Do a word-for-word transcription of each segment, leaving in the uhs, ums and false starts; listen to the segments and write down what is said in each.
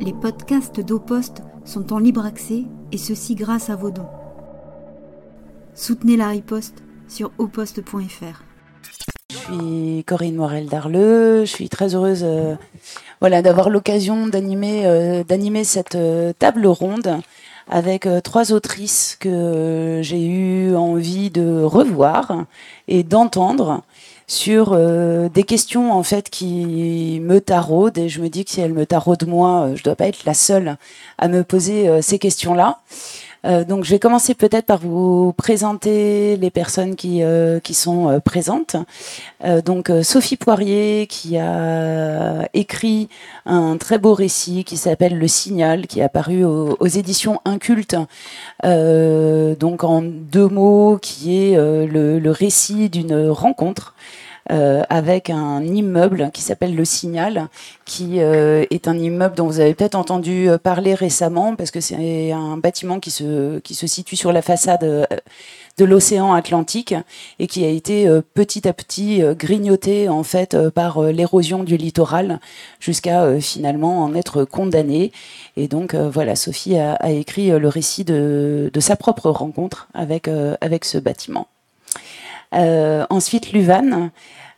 Les podcasts d'Opost sont en libre accès et ceci grâce à vos dons. Soutenez la riposte sur opost point f r. Je suis Corinne Morel Darleux, je suis très heureuse euh, voilà, d'avoir l'occasion d'animer, euh, d'animer cette euh, table ronde avec euh, trois autrices que euh, j'ai eu envie de revoir et d'entendre sur euh, des questions en fait qui me taraudent, et je me dis que si elles me taraudent moi, euh, je dois pas être la seule à me poser euh, ces questions-là. Euh, donc je vais commencer peut-être par vous présenter les personnes qui euh, qui sont euh, présentes. Euh, donc euh, Sophie Poirier, qui a écrit un très beau récit qui s'appelle Le Signal, qui est apparu aux, aux éditions Inculte. Euh, donc en deux mots, qui est euh, le, le récit d'une rencontre Euh, avec un immeuble qui s'appelle Le Signal, qui euh, est un immeuble dont vous avez peut-être entendu parler récemment, parce que c'est un bâtiment qui se, qui se situe sur la façade de l'océan Atlantique et qui a été euh, petit à petit euh, grignoté en fait euh, par euh, l'érosion du littoral jusqu'à euh, finalement en être condamné. Et donc euh, voilà, Sophie a, a écrit le récit de, de sa propre rencontre avec, euh, avec ce bâtiment. Euh, ensuite, Luvan,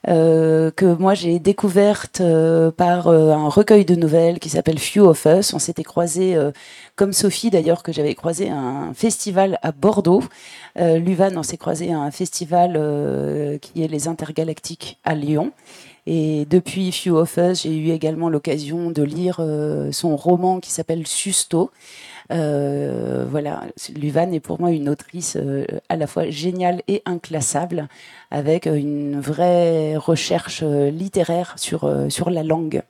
euh, que moi j'ai découverte euh, par euh, un recueil de nouvelles qui s'appelle Few of Us. On s'était croisés, euh, comme Sophie d'ailleurs, que j'avais croisé à un festival à Bordeaux. Euh, Luvan, on s'est croisé à un festival euh, qui est les Intergalactiques à Lyon. Et depuis Few of Us, j'ai eu également l'occasion de lire euh, son roman qui s'appelle Susto. Euh, voilà, Luvan est pour moi une autrice euh, à la fois géniale et inclassable, avec une vraie recherche euh, littéraire sur, euh, sur la langue.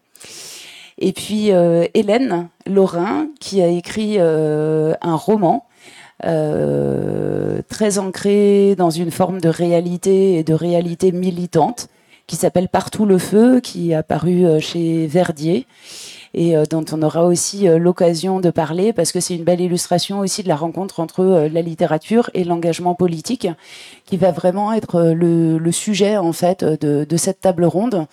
Et puis euh, Hélène Laurain, qui a écrit euh, un roman euh, très ancré dans une forme de réalité et de réalité militante, qui s'appelle Partout le feu, qui est apparu euh, chez Verdier, et dont on aura aussi l'occasion de parler, parce que c'est une belle illustration aussi de la rencontre entre la littérature et l'engagement politique, qui va vraiment être le, le sujet en fait de, de cette table ronde.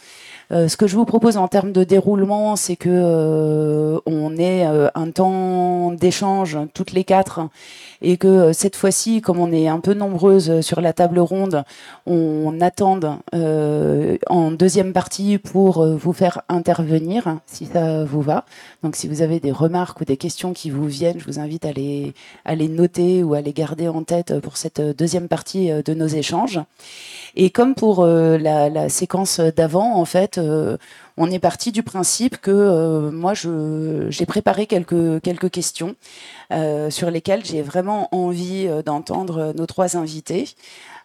Euh, ce que je vous propose en termes de déroulement, c'est que euh, on ait euh, un temps d'échange toutes les quatre, et que euh, cette fois-ci, comme on est un peu nombreuses sur la table ronde, on attende euh, en deuxième partie pour euh, vous faire intervenir, si ça vous va. Donc, si vous avez des remarques ou des questions qui vous viennent, je vous invite à les à les noter ou à les garder en tête pour cette deuxième partie de nos échanges. Et comme pour euh, la, la séquence d'avant, en fait, Euh, on est parti du principe que euh, moi, je, j'ai préparé quelques, quelques questions euh, sur lesquelles j'ai vraiment envie euh, d'entendre nos trois invités.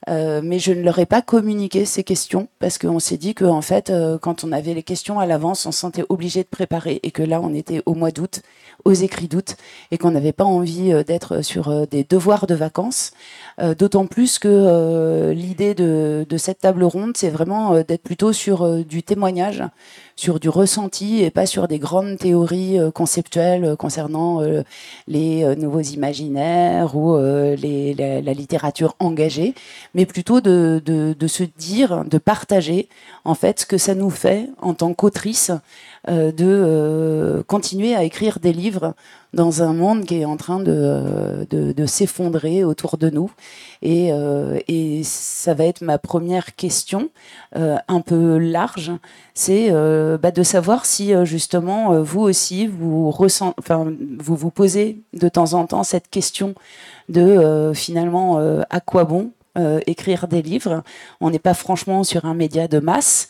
Euh, mais je ne leur ai pas communiqué ces questions, parce qu'on s'est dit que, en fait, euh, quand on avait les questions à l'avance, on se sentait obligé de préparer, et que là, on était au mois d'août, aux écrits d'août, et qu'on n'avait pas envie euh, d'être sur euh, des devoirs de vacances. Euh, d'autant plus que euh, l'idée de, de cette table ronde, c'est vraiment euh, d'être plutôt sur euh, du témoignage, sur du ressenti, et pas sur des grandes théories euh, conceptuelles euh, concernant euh, les euh, nouveaux imaginaires ou euh, les, la, la littérature engagée, mais plutôt de, de, de se dire, de partager en fait ce que ça nous fait en tant qu'autrice euh, de euh, continuer à écrire des livres dans un monde qui est en train de, de, de s'effondrer autour de nous. Et, euh, et ça va être ma première question, euh, un peu large, c'est euh, bah de savoir si justement vous aussi, vous, ressent, enfin, vous vous posez de temps en temps cette question de euh, finalement euh, à quoi bon euh, écrire des livres. On n'est pas franchement sur un média de masse.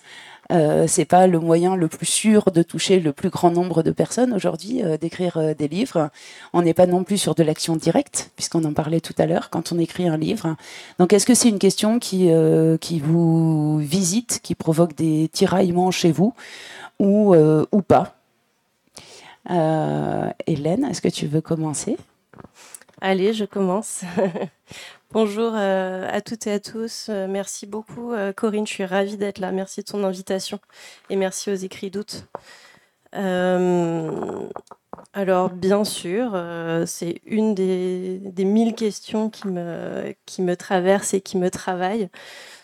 Euh, c'est pas le moyen le plus sûr de toucher le plus grand nombre de personnes aujourd'hui, euh, d'écrire euh, des livres. On n'est pas non plus sur de l'action directe, puisqu'on en parlait tout à l'heure, quand on écrit un livre. Donc, est-ce que c'est une question qui, euh, qui vous visite, qui provoque des tiraillements chez vous, ou, euh, ou pas ? euh, Hélène, est-ce que tu veux commencer ? Allez, je commence. Bonjour euh, à toutes et à tous. Euh, merci beaucoup, euh, Corinne. Je suis ravie d'être là. Merci de ton invitation et merci aux Écrits d'aOût. Euh, alors, bien sûr, euh, c'est une des, des mille questions qui me, qui me traversent et qui me travaillent,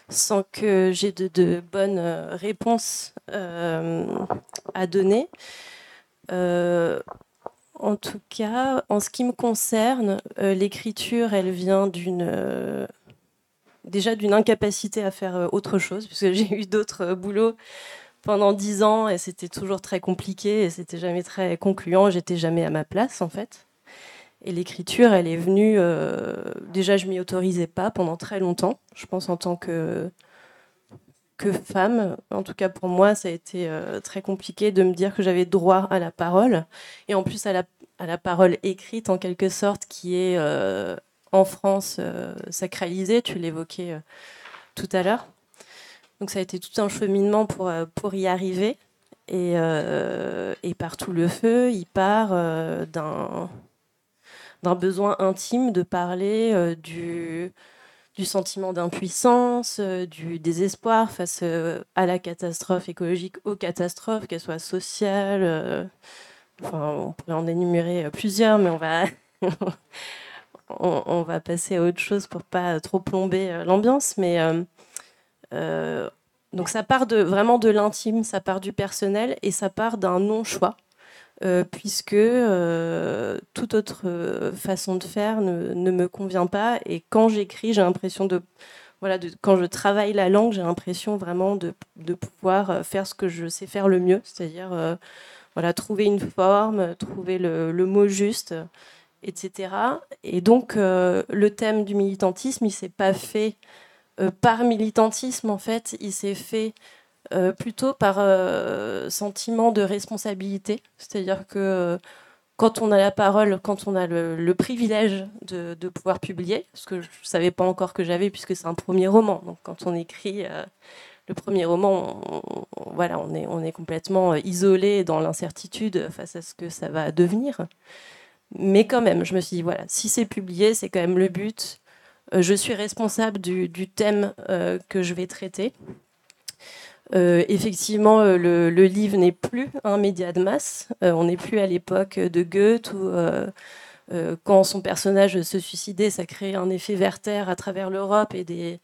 sans que j'ai de, de bonnes réponses euh, à donner. Euh, En tout cas, en ce qui me concerne, euh, l'écriture, elle vient d'une... Euh, déjà d'une incapacité à faire autre chose, puisque j'ai eu d'autres boulots pendant dix ans, et c'était toujours très compliqué, et c'était jamais très concluant, j'étais jamais à ma place, en fait. Et l'écriture, elle est venue... Euh, déjà, je m'y autorisais pas pendant très longtemps, je pense en tant que, que femme. En tout cas, pour moi, ça a été euh, très compliqué de me dire que j'avais droit à la parole, et en plus à la, à la parole écrite, en quelque sorte, qui est... Euh, en France, euh, sacralisée, tu l'évoquais euh, tout à l'heure. Donc ça a été tout un cheminement pour, euh, pour y arriver. Et, euh, et Partout le feu, il part euh, d'un, d'un besoin intime de parler euh, du, du sentiment d'impuissance, euh, du désespoir face euh, à la catastrophe écologique, aux catastrophes, qu'elles soient sociales. Euh, enfin, on pourrait en énumérer plusieurs, mais on va... On, on va passer à autre chose pour pas trop plomber l'ambiance, mais euh, euh, donc ça part de, vraiment de l'intime, ça part du personnel et ça part d'un non-choix, euh, puisque euh, toute autre façon de faire ne, ne me convient pas. Et quand j'écris, j'ai l'impression de, voilà, de, quand je travaille la langue, j'ai l'impression vraiment de, de pouvoir faire ce que je sais faire le mieux, c'est-à-dire euh, voilà, trouver une forme, trouver le, le mot juste, et cetera. Et donc, euh, le thème du militantisme, il ne s'est pas fait euh, par militantisme, en fait. Il s'est fait euh, plutôt par euh, sentiment de responsabilité. C'est-à-dire que euh, quand on a la parole, quand on a le, le privilège de, de pouvoir publier, ce que je ne savais pas encore que j'avais, puisque c'est un premier roman. Donc, quand on écrit euh, le premier roman, on, on, voilà, on, est, on est complètement isolé dans l'incertitude face à ce que ça va devenir. Mais quand même, je me suis dit, voilà, si c'est publié, c'est quand même le but. Euh, je suis responsable du, du thème euh, que je vais traiter. Euh, effectivement, euh, le, le livre n'est plus un média de masse. Euh, on n'est plus à l'époque de Goethe où, euh, euh, quand son personnage se suicidait, ça créait un effet Werther à travers l'Europe et des...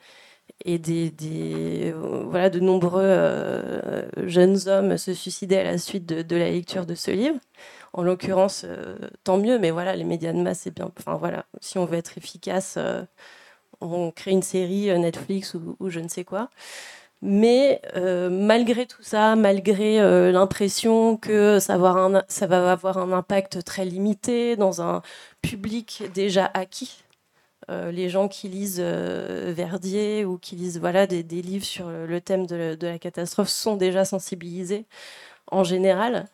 et des, des, euh, voilà, de nombreux euh, jeunes hommes se suicidaient à la suite de, de la lecture de ce livre. En l'occurrence, euh, tant mieux, mais voilà, les médias de masse, c'est bien. Enfin, voilà, si on veut être efficace, euh, on crée une série euh, Netflix ou, ou je ne sais quoi. Mais euh, malgré tout ça, malgré euh, l'impression que ça va, avoir un, ça va avoir un impact très limité dans un public déjà acquis, Euh, les gens qui lisent euh, Verdier ou qui lisent voilà, des, des livres sur le thème de, de la catastrophe sont déjà sensibilisés en général.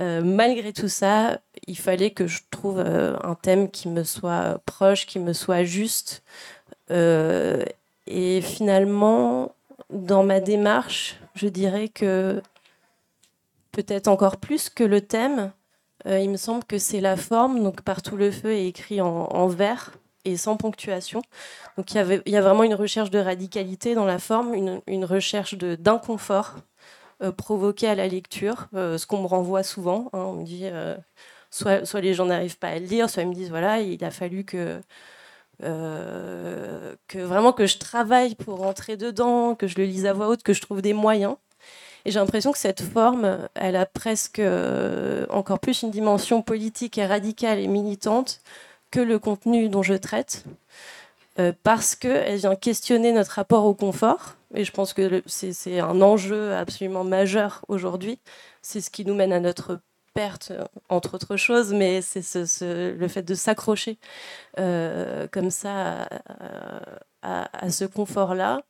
Euh, malgré tout ça, il fallait que je trouve euh, un thème qui me soit proche, qui me soit juste. Euh, et finalement, dans ma démarche, je dirais que peut-être encore plus que le thème, euh, il me semble que c'est la forme. Donc Partout le feu est écrit en, en vers. Et sans ponctuation. Donc il y, y a vraiment une recherche de radicalité dans la forme, une, une recherche de, d'inconfort euh, provoqué à la lecture, euh, ce qu'on me renvoie souvent. Hein, on me dit, euh, soit, soit les gens n'arrivent pas à le lire, soit ils me disent, voilà, il a fallu que, euh, que vraiment que je travaille pour rentrer dedans, que je le lise à voix haute, que je trouve des moyens. Et j'ai l'impression que cette forme, elle a presque euh, encore plus une dimension politique et radicale et militante que le contenu dont je traite, euh, parce qu'elle vient questionner notre rapport au confort. Et je pense que le, c'est, c'est un enjeu absolument majeur aujourd'hui. C'est ce qui nous mène à notre perte, entre autres choses, mais c'est ce, ce, le fait de s'accrocher euh, comme ça à, à, à ce confort-là.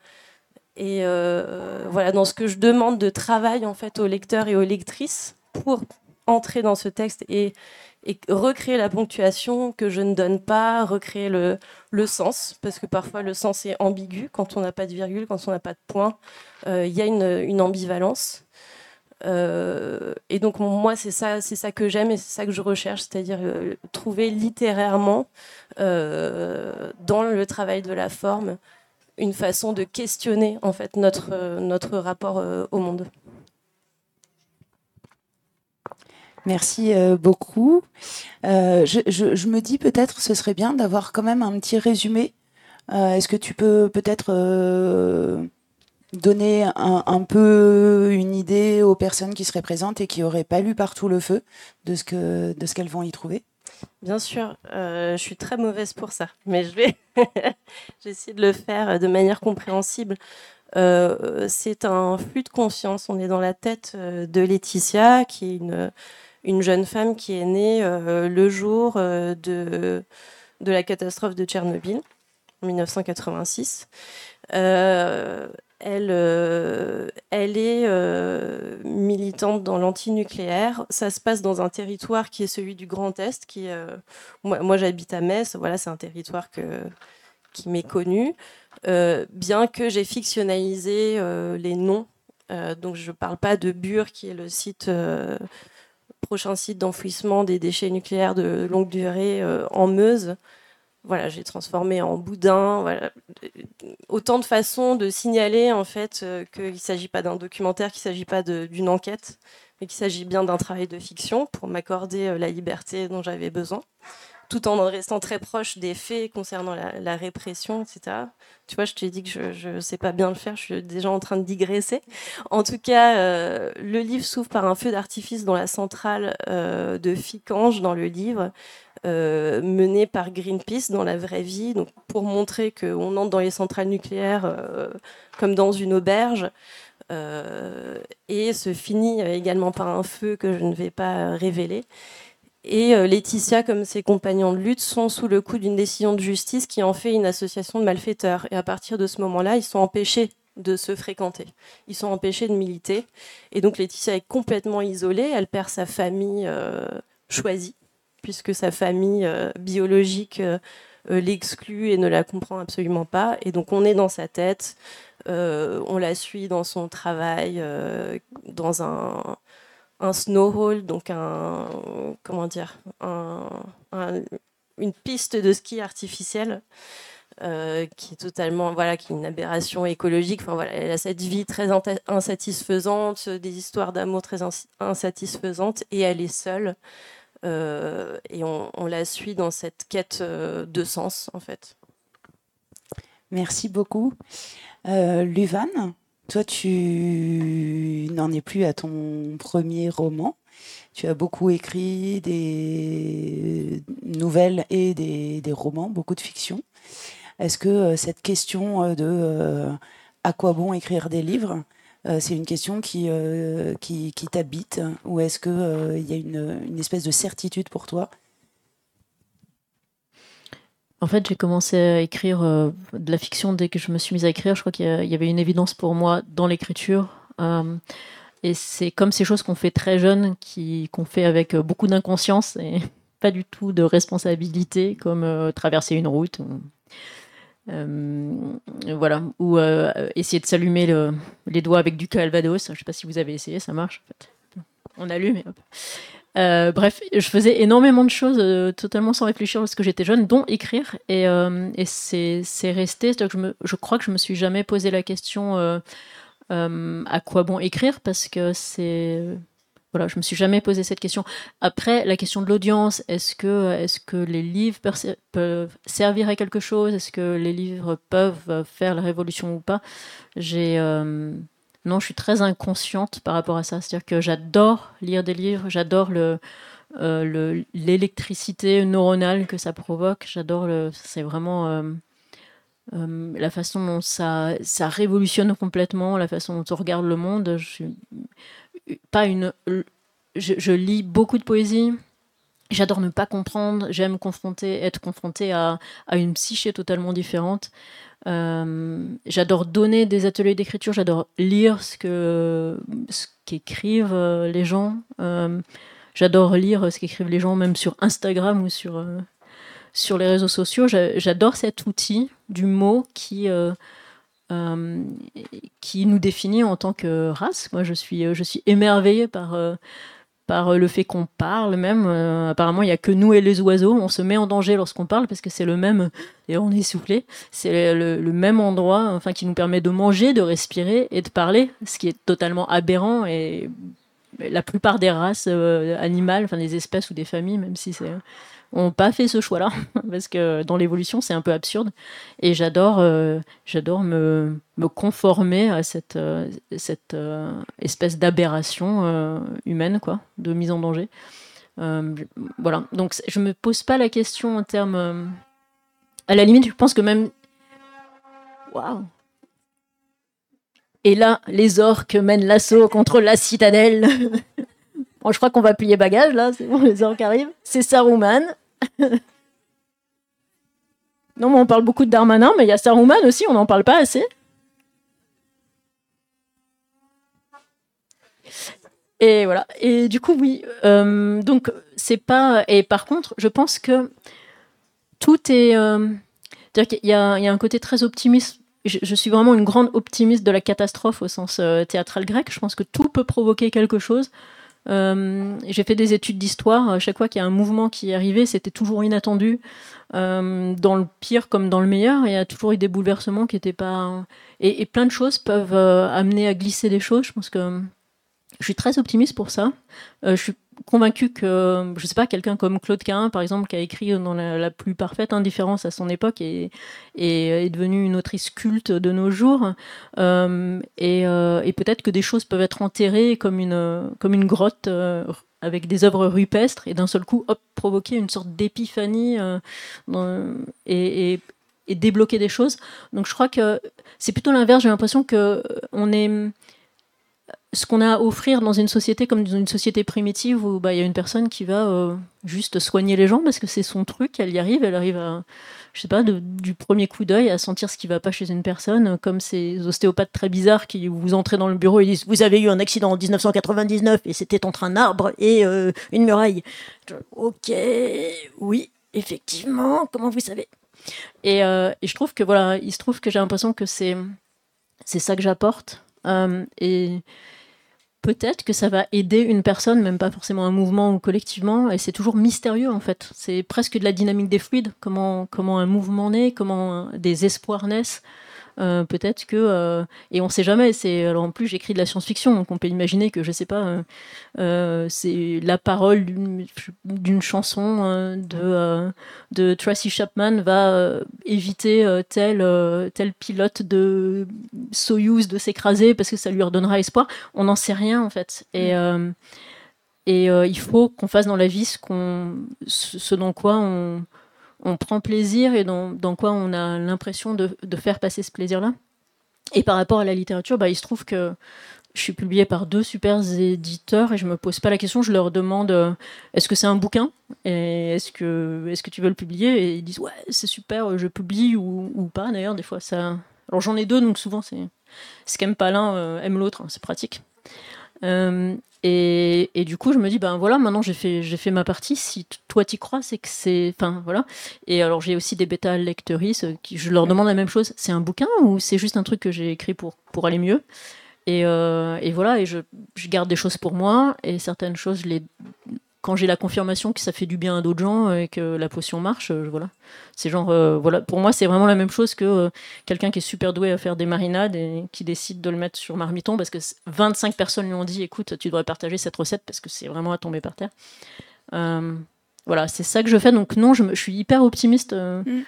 Et euh, voilà, dans ce que je demande de travail en fait, aux lecteurs et aux lectrices pour entrer dans ce texte et et recréer la ponctuation que je ne donne pas, recréer le, le sens, parce que parfois le sens est ambigu, quand on n'a pas de virgule, quand on n'a pas de point, il euh, y a une, une ambivalence. Euh, et donc moi, c'est ça, c'est ça que j'aime et c'est ça que je recherche, c'est-à-dire euh, trouver littérairement, euh, dans le travail de la forme, une façon de questionner en fait, notre, euh, notre rapport euh, au monde. Merci beaucoup. Euh, je, je, je me dis peut-être ce serait bien d'avoir quand même un petit résumé. Euh, est-ce que tu peux peut-être euh, donner un, un peu une idée aux personnes qui seraient présentes et qui n'auraient pas lu Partout le feu de ce que, de ce qu'elles vont y trouver? Bien sûr, euh, je suis très mauvaise pour ça, mais je vais j'essaie de le faire de manière compréhensible. Euh, c'est un flux de conscience. On est dans la tête de Laetitia, qui est une, une jeune femme qui est née euh, le jour euh, de, de la catastrophe de Tchernobyl, en dix-neuf cent quatre-vingt-six. Euh, elle, euh, elle est euh, militante dans l'antinucléaire. Ça se passe dans un territoire qui est celui du Grand Est. Qui, euh, moi, moi, j'habite à Metz. Voilà, c'est un territoire que, qui m'est connu. Euh, bien que j'ai fictionnalisé euh, les noms. Euh, donc, je ne parle pas de Bure, qui est le site, euh, prochain site d'enfouissement des déchets nucléaires de longue durée euh, en Meuse. Voilà, j'ai transformé en boudin. Voilà. Autant de façons de signaler en fait euh, qu'il ne s'agit pas d'un documentaire, qu'il ne s'agit pas de, d'une enquête, mais qu'il s'agit bien d'un travail de fiction pour m'accorder euh, la liberté dont j'avais besoin, tout en restant très proche des faits concernant la, la répression, et cetera. Tu vois, je t'ai dit que je ne sais pas bien le faire, je suis déjà en train de digresser. En tout cas, euh, le livre s'ouvre par un feu d'artifice dans la centrale euh, de Ficange, dans le livre, Euh, menée par Greenpeace dans la vraie vie, donc pour montrer qu'on entre dans les centrales nucléaires euh, comme dans une auberge, euh, et se finit également par un feu que je ne vais pas révéler. Et euh, Laetitia, comme ses compagnons de lutte, sont sous le coup d'une décision de justice qui en fait une association de malfaiteurs, et à partir de ce moment-là, ils sont empêchés de se fréquenter. Ils sont empêchés de militer, et donc Laetitia est complètement isolée, elle perd sa famille euh, choisie, puisque sa famille euh, biologique euh, l'exclut et ne la comprend absolument pas. Et donc on est dans sa tête, euh, on la suit dans son travail, euh, dans un, un snowhall, donc un, comment dire, un, un, une piste de ski artificielle, euh, qui est totalement, voilà, qui est une aberration écologique. Enfin, voilà, elle a cette vie très in- insatisfaisante, des histoires d'amour très ins- insatisfaisantes, et elle est seule. Euh, et on, on la suit dans cette quête euh, de sens, en fait. Merci beaucoup. Euh, Luvan, toi, tu n'en es plus à ton premier roman. Tu as beaucoup écrit des nouvelles et des, des romans, beaucoup de fiction. Est-ce que euh, cette question de euh, à quoi bon écrire des livres, Euh, c'est une question qui, euh, qui, qui t'habite, ou est-ce qu'il euh, y a une, une espèce de certitude pour toi? En fait, j'ai commencé à écrire euh, de la fiction dès que je me suis mise à écrire. Je crois qu'il y, a, il y avait une évidence pour moi dans l'écriture. Euh, et c'est comme ces choses qu'on fait très jeune, qui, qu'on fait avec beaucoup d'inconscience et pas du tout de responsabilité, comme euh, traverser une route. Ou... Euh, voilà, ou euh, essayer de s'allumer le, les doigts avec du calvados. Je ne sais pas si vous avez essayé, ça marche. En fait. On allume. Et hop. Euh, bref, je faisais énormément de choses euh, totalement sans réfléchir parce que j'étais jeune, dont écrire. Et, euh, et c'est, c'est resté. C'est-à-dire que je, me, je crois que je ne me suis jamais posé la question euh, euh, à quoi bon écrire, parce que c'est. Voilà, je ne me suis jamais posé cette question. Après, la question de l'audience, est-ce que, est-ce que les livres perse- peuvent servir à quelque chose? Est-ce que les livres peuvent faire la révolution ou pas? J'ai, euh, non, je suis très inconsciente par rapport à ça. C'est-à-dire que j'adore lire des livres, j'adore le, euh, le, l'électricité neuronale que ça provoque. J'adore, le, c'est vraiment euh, euh, la façon dont ça, ça révolutionne complètement, la façon dont on regarde le monde. Je suis... Pas une, je, je lis beaucoup de poésie, j'adore ne pas comprendre, j'aime confronter, être confrontée à, à une psyché totalement différente. Euh, j'adore donner des ateliers d'écriture, j'adore lire ce, que, ce qu'écrivent les gens. Euh, j'adore lire ce qu'écrivent les gens, même sur Instagram ou sur, euh, sur les réseaux sociaux. J'a, j'adore cet outil du mot qui... Euh, Euh, qui nous définit en tant que race. Moi, je suis, je suis émerveillée par, euh, par le fait qu'on parle même. Euh, apparemment, il n'y a que nous et les oiseaux. On se met en danger lorsqu'on parle parce que c'est le même... Et on est soufflé. C'est le, le même endroit, enfin, qui nous permet de manger, de respirer et de parler, ce qui est totalement aberrant. Et la plupart des races euh, animales, enfin, des espèces ou des familles, même si c'est... n'ont pas fait ce choix-là, parce que dans l'évolution, c'est un peu absurde. Et j'adore, euh, j'adore me, me conformer à cette, euh, cette euh, espèce d'aberration euh, humaine, quoi, de mise en danger. Euh, voilà. Donc, je me pose pas la question en termes. Euh, à la limite, je pense que même. Waouh! Et là, les orques mènent l'assaut contre la citadelle. Bon, je crois qu'on va plier bagage, là. C'est bon, les orques arrivent. C'est Saruman. Non, mais on parle beaucoup de Darmanin, mais il y a Saruman aussi, on n'en parle pas assez. Et voilà. Et du coup, oui. Euh, donc, c'est pas... Et par contre, je pense que tout est... Euh... C'est-à-dire qu'il y a, il y a un côté très optimiste. Je, je suis vraiment une grande optimiste de la catastrophe au sens euh, théâtral grec. Je pense que tout peut provoquer quelque chose. Euh, j'ai fait des études d'histoire. Chaque fois qu'il y a un mouvement qui est arrivé, c'était toujours inattendu, euh, dans le pire comme dans le meilleur. Et il y a toujours eu des bouleversements qui n'étaient pas... Et, et plein de choses peuvent euh, amener à glisser des choses. Je pense que je suis très optimiste pour ça. Euh, je suis convaincue que, je sais pas, quelqu'un comme Claude Cahin, par exemple, qui a écrit dans la, la plus parfaite indifférence à son époque et, et est devenue une autrice culte de nos jours. Euh, et, euh, et peut-être que des choses peuvent être enterrées comme une, comme une grotte euh, avec des œuvres rupestres et d'un seul coup, hop, provoquer une sorte d'épiphanie euh, dans, et, et, et débloquer des choses. Donc je crois que c'est plutôt l'inverse. J'ai l'impression que on est... ce qu'on a à offrir dans une société comme dans une société primitive où bah, y a une personne qui va euh, juste soigner les gens parce que c'est son truc, elle y arrive, elle arrive à, je sais pas, de, du premier coup d'œil à sentir ce qui va pas chez une personne, comme ces ostéopathes très bizarres qui vous entrez dans le bureau et disent « Vous avez eu un accident en dix-neuf cent quatre-vingt-dix-neuf et c'était entre un arbre et euh, une muraille. » Ok, oui, effectivement, comment vous savez ? Et, euh, et je trouve que voilà, il se trouve que j'ai l'impression que c'est, c'est ça que j'apporte. Euh, et peut-être que ça va aider une personne, même pas forcément un mouvement ou collectivement, et c'est toujours mystérieux en fait. C'est presque de la dynamique des fluides, comment, comment un mouvement naît, comment un, des espoirs naissent. Euh, peut-être que... Euh, et on ne sait jamais. C'est, alors en plus, j'écris de la science-fiction, donc on peut imaginer que, je ne sais pas, euh, euh, c'est la parole d'une, d'une chanson euh, de, euh, de Tracy Chapman va euh, éviter euh, tel, euh, tel pilote de Soyuz de s'écraser parce que ça lui redonnera espoir. On n'en sait rien, en fait. Et, euh, et euh, il faut qu'on fasse dans la vie ce, qu'on, ce dans quoi on... on prend plaisir et dans, dans quoi on a l'impression de, de faire passer ce plaisir-là. Et par rapport à la littérature, bah, il se trouve que je suis publiée par deux super éditeurs et je ne me pose pas la question, je leur demande euh, est-ce que c'est un bouquin et est-ce que, est-ce que tu veux le publier ? Et ils disent ouais, c'est super, je publie ou, ou pas d'ailleurs, des fois ça... Alors j'en ai deux, donc souvent c'est ce qu'aime pas l'un, euh, aime l'autre, hein, c'est pratique. Euh, Et, et du coup, je me dis, ben voilà, maintenant j'ai fait, j'ai fait ma partie. Si t- toi t'y crois, c'est que c'est. Enfin, voilà. Et alors, j'ai aussi des bêta lectrices qui, je leur demande la même chose. C'est un bouquin ou c'est juste un truc que j'ai écrit pour, pour aller mieux ? Et, euh, et voilà, et je, je garde des choses pour moi. Et certaines choses, les, quand j'ai la confirmation que ça fait du bien à d'autres gens et que la potion marche, euh, voilà. C'est genre, euh, voilà. Pour moi, c'est vraiment la même chose que euh, quelqu'un qui est super doué à faire des marinades et qui décide de le mettre sur Marmiton parce que vingt-cinq personnes lui ont dit « Écoute, tu devrais partager cette recette parce que c'est vraiment à tomber par terre. Euh, » Voilà, c'est ça que je fais. Donc non, je, me, je suis hyper optimiste, euh, mm.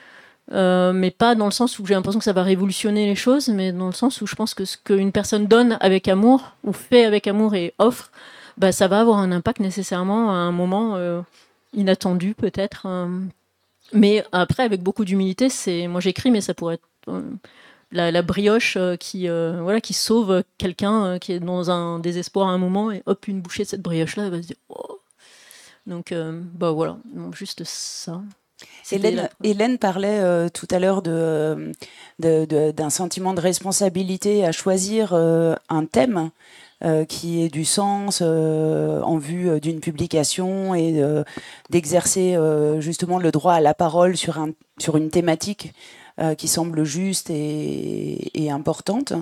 euh, mais pas dans le sens où j'ai l'impression que ça va révolutionner les choses, mais dans le sens où je pense que ce qu'une personne donne avec amour ou fait avec amour et offre, bah, ça va avoir un impact nécessairement à un moment euh, inattendu peut-être. Euh, mais après, avec beaucoup d'humilité, c'est... moi j'écris, mais ça pourrait être euh, la, la brioche euh, qui, euh, voilà, qui sauve quelqu'un euh, qui est dans un désespoir à un moment, et hop, une bouchée de cette brioche-là, elle va se dire oh. Donc euh, bah, voilà, donc, juste ça. Hélène, Hélène parlait euh, tout à l'heure de, de, de, d'un sentiment de responsabilité à choisir euh, un thème. Euh, qui ait du sens euh, en vue euh, d'une publication et euh, d'exercer euh, justement le droit à la parole sur, un, sur une thématique euh, qui semblent justes et, et importantes.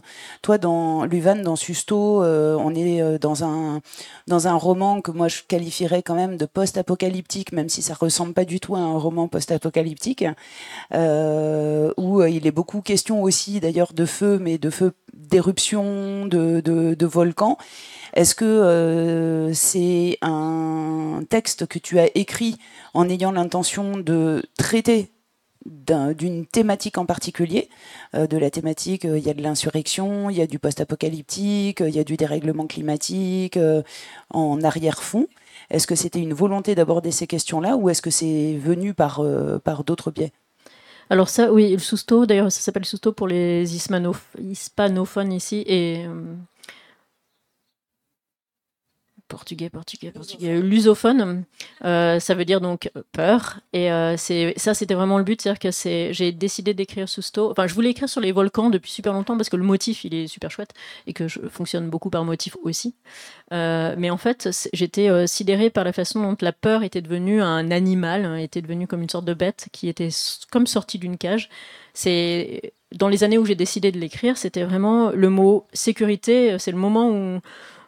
Toi, dans Luvan, dans Susto, euh, on est dans un, dans un roman que moi je qualifierais quand même de post-apocalyptique, même si ça ne ressemble pas du tout à un roman post-apocalyptique, euh, où il est beaucoup question aussi d'ailleurs de feu, mais de feu d'éruption, de, de, de volcan. Est-ce que euh, c'est un texte que tu as écrit en ayant l'intention de traiter d'un, d'une thématique en particulier, euh, de la thématique, il euh, y a de l'insurrection, il y a du post-apocalyptique, il euh, y a du dérèglement climatique, euh, en arrière-fond. Est-ce que c'était une volonté d'aborder ces questions-là ou est-ce que c'est venu par, euh, par d'autres biais ? Alors ça, oui, le Susto, d'ailleurs ça s'appelle Susto pour les hispanophones ici, et... Euh... Portugais, portugais, portugais, lusophone, euh, ça veut dire donc peur. Et euh, c'est, ça, c'était vraiment le but, c'est-à-dire que c'est, j'ai décidé d'écrire Susto. Enfin, je voulais écrire sur les volcans depuis super longtemps parce que le motif, il est super chouette et que je fonctionne beaucoup par motif aussi. Euh, mais en fait, j'étais euh, sidérée par la façon dont la peur était devenue un animal, était devenue comme une sorte de bête qui était comme sortie d'une cage. C'est... Dans les années où j'ai décidé de l'écrire, c'était vraiment le mot sécurité, c'est le moment où...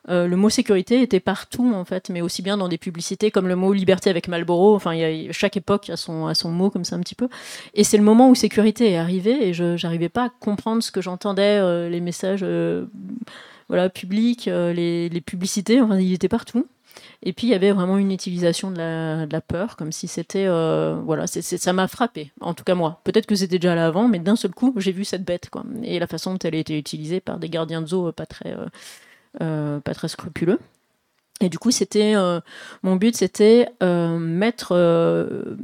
Euh, le mot sécurité était partout en fait, mais aussi bien dans des publicités comme le mot liberté avec Marlboro. Enfin, y a, chaque époque a son, a son mot comme ça un petit peu. Et c'est le moment où sécurité est arrivée et je n'arrivais pas à comprendre ce que j'entendais, euh, les messages euh, voilà, publics, euh, les, les publicités, enfin, ils étaient partout. Et puis il y avait vraiment une utilisation de la, de la peur, comme si c'était... Euh, voilà, c'est, c'est, ça m'a frappée, en tout cas moi. Peut-être que c'était déjà là avant, mais d'un seul coup, j'ai vu cette bête, quoi. Et la façon dont elle a été utilisée par des gardiens de zoo pas très... Euh, Euh, pas très scrupuleux. Et du coup, c'était euh, mon but, c'était euh, mettre, euh,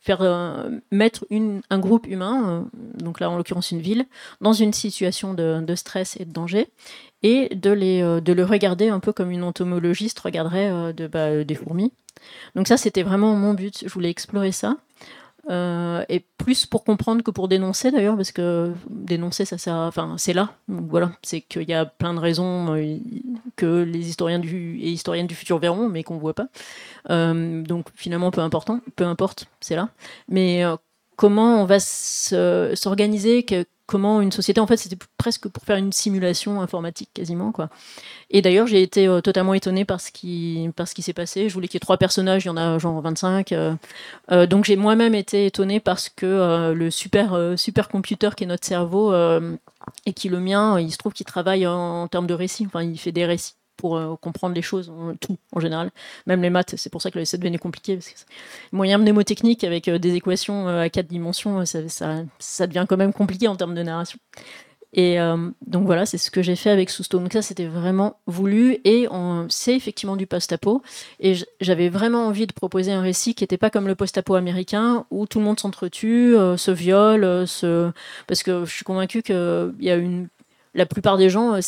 faire, euh, mettre une, un groupe humain, euh, donc là en l'occurrence une ville, dans une situation de, de stress et de danger, et de, les, euh, de le regarder un peu comme une entomologiste regarderait euh, de, bah, des fourmis. Donc ça, c'était vraiment mon but. Je voulais explorer ça. Euh, et plus pour comprendre que pour dénoncer d'ailleurs, parce que dénoncer ça sert à... enfin c'est là, donc voilà, c'est qu'il y a plein de raisons euh, que les historiens du et historiennes du futur verront mais qu'on voit pas, euh, donc finalement peu important, peu importe, c'est là, mais euh, comment on va s'organiser, que, comment une société, en fait c'était presque pour faire une simulation informatique quasiment, quoi. Et d'ailleurs j'ai été euh, totalement étonnée par ce qui, par ce qui s'est passé. Je voulais qu'il y ait trois personnages, il y en a genre vingt-cinq, euh, euh, donc j'ai moi-même été étonnée parce que euh, le super, euh, super computer qui est notre cerveau, euh, et qui le mien, il se trouve qu'il travaille en, en termes de récits, enfin il fait des récits pour euh, comprendre les choses, tout en général, même les maths, c'est pour ça que ça devenait compliqué, parce que moyen mnémotechnique avec euh, des équations euh, à quatre dimensions, ça, ça, ça devient quand même compliqué en termes de narration. Et euh, donc voilà, c'est ce que j'ai fait avec Susto. Donc ça, c'était vraiment voulu, et on, c'est effectivement du post-apo, et j'avais vraiment envie de proposer un récit qui n'était pas comme le post-apo américain, où tout le monde s'entretue, euh, se viole, euh, se... parce que je suis convaincue qu'il y a une... La plupart des gens, euh,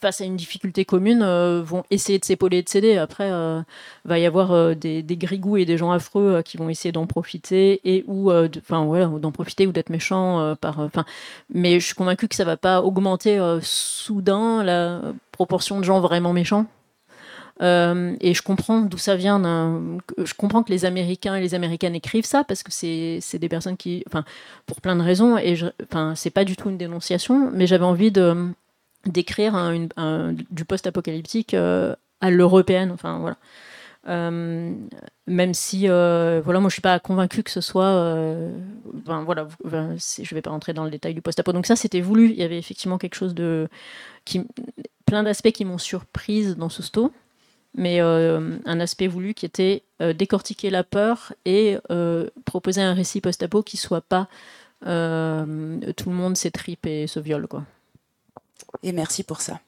face à une difficulté commune, euh, vont essayer de s'épauler et de s'aider. Après, euh, va y avoir euh, des, des grigous et des gens affreux euh, qui vont essayer d'en profiter et ou, euh, de, enfin voilà, d'en profiter ou d'être méchants. Euh, par, euh, mais je suis convaincue que ça va pas augmenter euh, soudain la proportion de gens vraiment méchants. Euh, et je comprends d'où ça vient. D'un... Je comprends que les Américains et les Américaines écrivent ça parce que c'est, c'est des personnes qui, enfin, pour plein de raisons, et je... enfin, c'est pas du tout une dénonciation, mais j'avais envie de d'écrire un, une, un, du post-apocalyptique euh, à l'européenne. Enfin voilà. Euh, même si, euh, voilà, moi je suis pas convaincue que ce soit. Euh, ben voilà, ben, je vais pas rentrer dans le détail du post-apo. Donc ça, c'était voulu. Il y avait effectivement quelque chose de qui, plein d'aspects qui m'ont surprise dans Susto. Mais euh, un aspect voulu qui était euh, décortiquer la peur et euh, proposer un récit post-apo qui soit pas euh, tout le monde s'étripe et se viole, quoi. Et merci pour ça.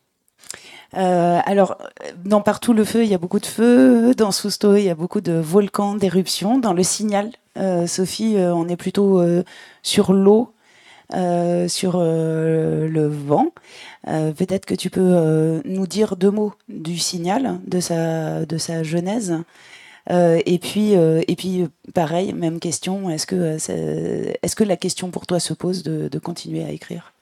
Euh, alors, dans Partout le feu, il y a beaucoup de feu. Dans Susto, il y a beaucoup de volcans, d'éruptions. Dans Le Signal, euh, Sophie, euh, on est plutôt euh, sur l'eau. Euh, sur euh, le vent. Euh, peut-être que tu peux euh, nous dire deux mots du Signal, de sa, de sa genèse. Euh, et, puis, euh, et puis, pareil, même question, est-ce que, euh, est-ce que la question pour toi se pose de, de continuer à écrire ?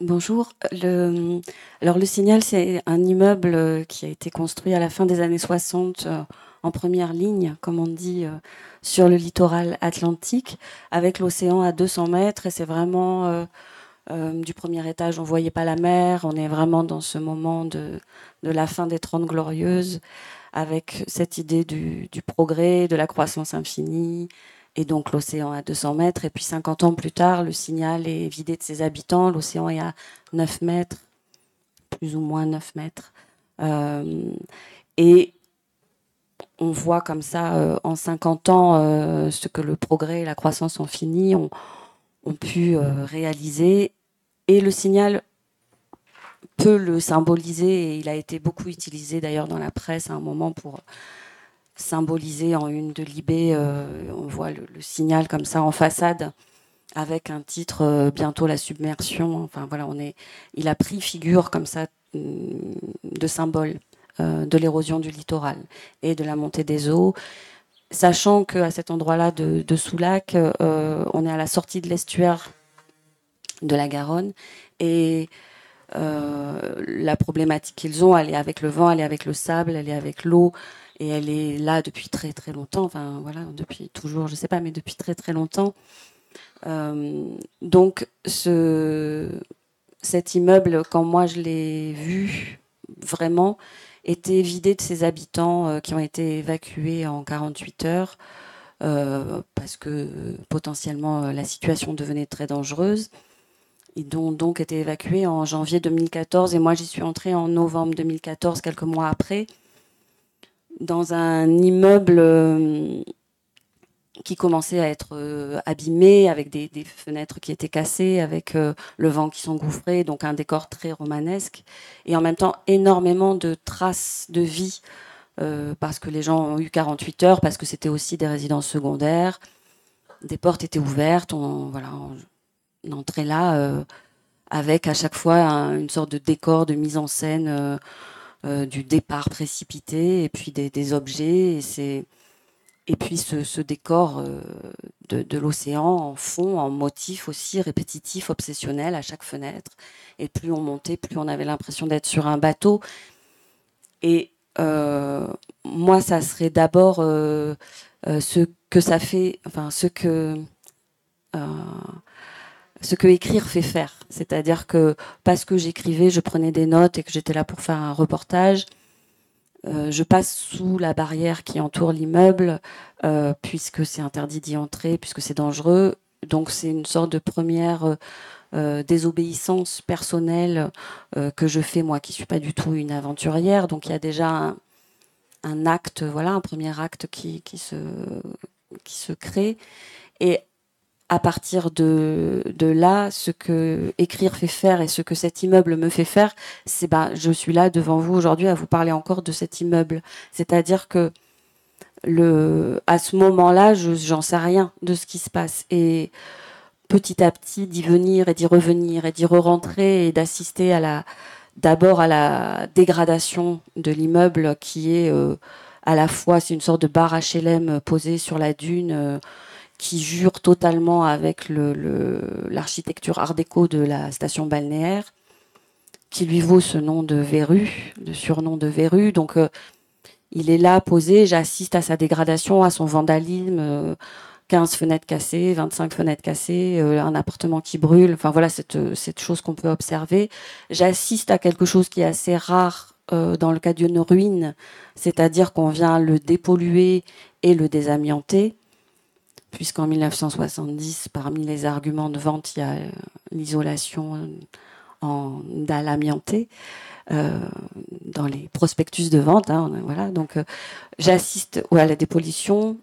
Bonjour. Le, alors, le Signal, c'est un immeuble qui a été construit à la fin des années soixante en première ligne, comme on dit, euh, sur le littoral atlantique, avec l'océan à deux cents mètres. Et c'est vraiment euh, euh, du premier étage, on ne voyait pas la mer. On est vraiment dans ce moment de, de la fin des Trente Glorieuses, avec cette idée du, du progrès, de la croissance infinie. Et donc l'océan à deux cents mètres. Et puis cinquante ans plus tard, le Signal est vidé de ses habitants. L'océan est à neuf mètres, plus ou moins neuf mètres. Euh, et on voit comme ça, euh, en cinquante ans, euh, ce que le progrès et la croissance infinie ont, ont pu euh, réaliser. Et le Signal peut le symboliser. Et il a été beaucoup utilisé d'ailleurs dans la presse à un moment pour... symbolisé en une de Libé, euh, on voit le, le Signal comme ça en façade, avec un titre euh, bientôt la submersion. Enfin voilà, on est, il a pris figure comme ça de symbole euh, de l'érosion du littoral et de la montée des eaux, sachant que à cet endroit-là de, de Soulac, euh, on est à la sortie de l'estuaire de la Garonne et euh, la problématique qu'ils ont, elle est avec le vent, elle est avec le sable, elle est avec l'eau. Et elle est là depuis très très longtemps, enfin voilà, depuis toujours, je sais pas, mais depuis très très longtemps. Euh, donc ce, cet immeuble, quand moi je l'ai vu vraiment, était vidé de ses habitants euh, qui ont été évacués en quarante-huit heures euh, parce que potentiellement la situation devenait très dangereuse. Ils ont donc été évacués en janvier deux mille quatorze et moi j'y suis entrée en novembre deux mille quatorze, quelques mois après, dans un immeuble euh, qui commençait à être euh, abîmé, avec des, des fenêtres qui étaient cassées, avec euh, le vent qui s'engouffrait, donc un décor très romanesque, et en même temps énormément de traces de vie, euh, parce que les gens ont eu quarante-huit heures, parce que c'était aussi des résidences secondaires, des portes étaient ouvertes, on, voilà, on, on entrait là euh, avec à chaque fois un, une sorte de décor, de mise en scène, euh, Euh, du départ précipité, et puis des, des objets, et, c'est... et puis ce, ce décor euh, de, de l'océan en fond, en motif aussi répétitif, obsessionnel à chaque fenêtre. Et plus on montait, plus on avait l'impression d'être sur un bateau. Et euh, moi, ça serait d'abord euh, euh, ce que ça fait, enfin, ce que... Euh, ce que écrire fait faire, c'est-à-dire que parce que j'écrivais, je prenais des notes et que j'étais là pour faire un reportage, euh, je passe sous la barrière qui entoure l'immeuble, euh, puisque c'est interdit d'y entrer, puisque c'est dangereux, donc c'est une sorte de première euh, désobéissance personnelle euh, que je fais, moi qui suis pas du tout une aventurière, donc il y a déjà un, un acte, voilà, un premier acte qui, qui, se, qui se crée, et à partir de, de là, ce que écrire fait faire et ce que cet immeuble me fait faire, c'est ben, je suis là devant vous aujourd'hui à vous parler encore de cet immeuble. C'est-à-dire que le, à ce moment-là, je, j'en sais rien de ce qui se passe. Et petit à petit, d'y venir et d'y revenir et d'y re-rentrer et d'assister à la, d'abord à la dégradation de l'immeuble qui est euh, à la fois, c'est une sorte de bar H L M posé sur la dune, euh, qui jure totalement avec le, le, l'architecture art déco de la station balnéaire, qui lui vaut ce nom de verrue, de surnom de verrue. Donc, euh, il est là, posé, j'assiste à sa dégradation, à son vandalisme, euh, quinze fenêtres cassées, vingt-cinq fenêtres cassées, euh, un appartement qui brûle, enfin voilà, cette, cette chose qu'on peut observer. J'assiste à quelque chose qui est assez rare euh, dans le cas d'une ruine, c'est-à-dire qu'on vient le dépolluer et le désamianter, puisqu'en mille neuf cent soixante-dix, parmi les arguments de vente, il y a l'isolation en dalles amiantées euh, dans les prospectus de vente. Hein, voilà. Donc, euh, j'assiste à la dépollution,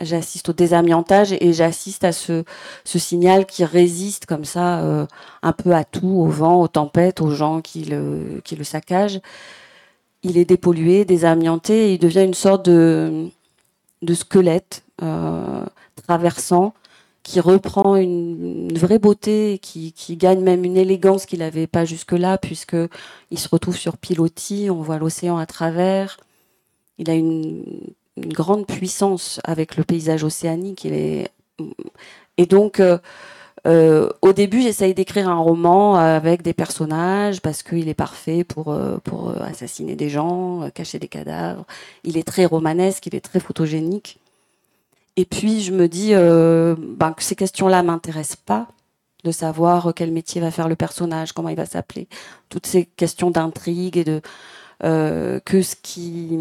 j'assiste au désamiantage et j'assiste à ce, ce Signal qui résiste comme ça euh, un peu à tout, au vent, aux tempêtes, aux gens qui le, qui le saccagent. Il est dépollué, désamianté et il devient une sorte de, de squelette Euh, traversant, qui reprend une, une vraie beauté, qui, qui gagne même une élégance qu'il n'avait pas jusque-là, puisqu'il se retrouve sur pilotis, on voit l'océan à travers. Il a une, une grande puissance avec le paysage océanique. Il est... Et donc, euh, Euh, au début, j'essaye d'écrire un roman avec des personnages parce qu'il est parfait pour, euh, pour assassiner des gens, cacher des cadavres. Il est très romanesque, il est très photogénique. Et puis, je me dis euh, ben, que ces questions-là ne m'intéressent pas, de savoir quel métier va faire le personnage, comment il va s'appeler, toutes ces questions d'intrigue et de... Euh, que ce qui...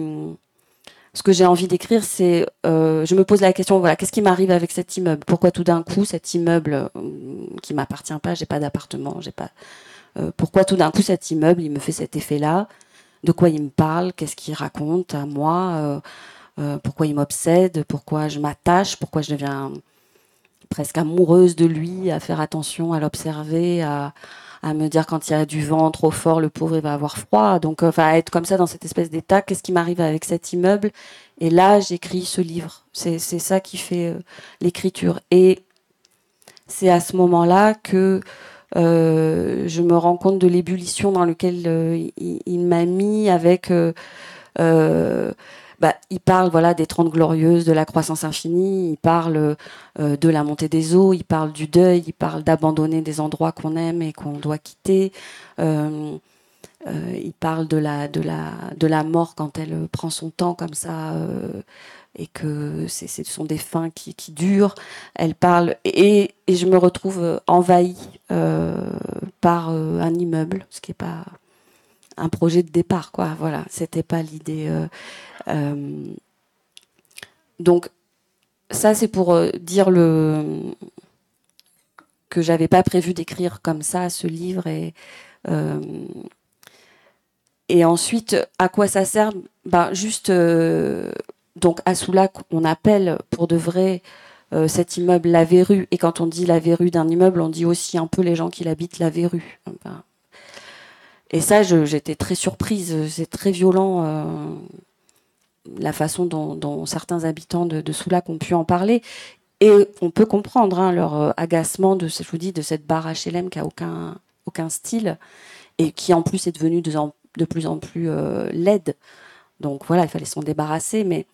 Ce que j'ai envie d'écrire, c'est, euh, je me pose la question, voilà, qu'est-ce qui m'arrive avec cet immeuble ? Pourquoi tout d'un coup cet immeuble euh, qui m'appartient pas, j'ai pas d'appartement, j'ai pas, euh, pourquoi tout d'un coup cet immeuble, il me fait cet effet-là ? De quoi il me parle ? Qu'est-ce qu'il raconte à moi ? euh, euh, Pourquoi il m'obsède ? Pourquoi je m'attache ? Pourquoi je deviens presque amoureuse de lui, à faire attention, à l'observer, à, à me dire quand il y a du vent trop fort, le pauvre, il va avoir froid. Donc, enfin, être comme ça dans cette espèce d'état, qu'est-ce qui m'arrive avec cet immeuble ? Et là, j'écris ce livre. C'est, c'est ça qui fait euh, l'écriture. Et c'est à ce moment-là que euh, je me rends compte de l'ébullition dans laquelle euh, il, il m'a mis avec... Euh, euh, Bah, il parle voilà, des Trente Glorieuses, de la croissance infinie, il parle euh, de la montée des eaux, il parle du deuil, il parle d'abandonner des endroits qu'on aime et qu'on doit quitter. Euh, euh, il parle de la, de, la, de la mort quand elle prend son temps comme ça euh, et que c'est, ce sont des fins qui, qui durent. Elle parle et, et je me retrouve envahie euh, par euh, un immeuble, ce qui n'est pas... un projet de départ, quoi. Voilà, c'était pas l'idée. Euh, euh, donc, ça, c'est pour euh, dire le que j'avais pas prévu d'écrire comme ça ce livre et euh, et ensuite, à quoi ça sert ? Ben, juste euh, donc à Soulac, on appelle pour de vrai euh, cet immeuble la verrue. Et quand on dit la verrue d'un immeuble, on dit aussi un peu les gens qui l'habitent la verrue. Ben, Et ça, je, j'étais très surprise. C'est très violent euh, la façon dont, dont certains habitants de, de Soulac ont pu en parler. Et on peut comprendre hein, leur agacement de, je vous dis, de cette barre H L M qui n'a aucun, aucun style et qui en plus est devenue de, de plus en plus euh, laide. Donc voilà, il fallait s'en débarrasser. Mais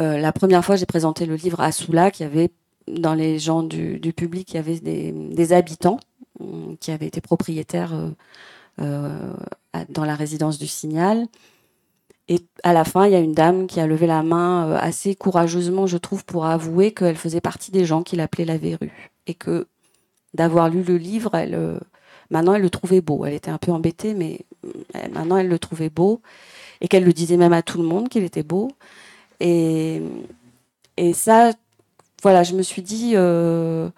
euh, la première fois, j'ai présenté le livre à Soulac. Il y avait, dans les gens du, du public, il y avait des, des habitants qui avaient été propriétaires euh, euh, dans la résidence du Signal. Et à la fin, il y a une dame qui a levé la main euh, assez courageusement, je trouve, pour avouer qu'elle faisait partie des gens qui l'appelaient la verrue. Et que d'avoir lu le livre, elle, euh, maintenant, elle le trouvait beau. Elle était un peu embêtée, mais euh, maintenant, elle le trouvait beau. Et qu'elle le disait même à tout le monde qu'il était beau. Et, et ça, voilà, je me suis dit... Euh,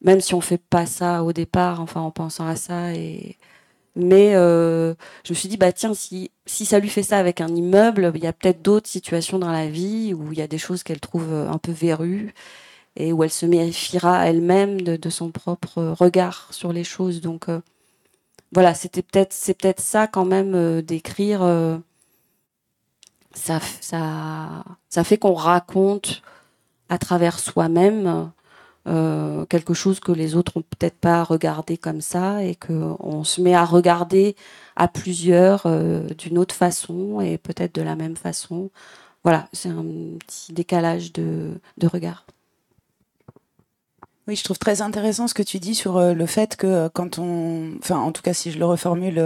Même si on ne fait pas ça au départ, enfin en pensant à ça. Et... Mais euh, je me suis dit, bah tiens, si, si ça lui fait ça avec un immeuble, il y a peut-être d'autres situations dans la vie où il y a des choses qu'elle trouve un peu verrues et où elle se méfiera elle-même de, de son propre regard sur les choses. Donc euh, voilà, c'était peut-être, c'est peut-être ça quand même euh, d'écrire. Euh, ça, ça, ça fait qu'on raconte à travers soi-même Euh, quelque chose que les autres n'ont peut-être pas regardé comme ça et qu'on se met à regarder à plusieurs euh, d'une autre façon et peut-être de la même façon. Voilà, c'est un petit décalage de, de regard. Oui, je trouve très intéressant ce que tu dis sur euh, le fait que quand on... Enfin, en tout cas, si je le reformule,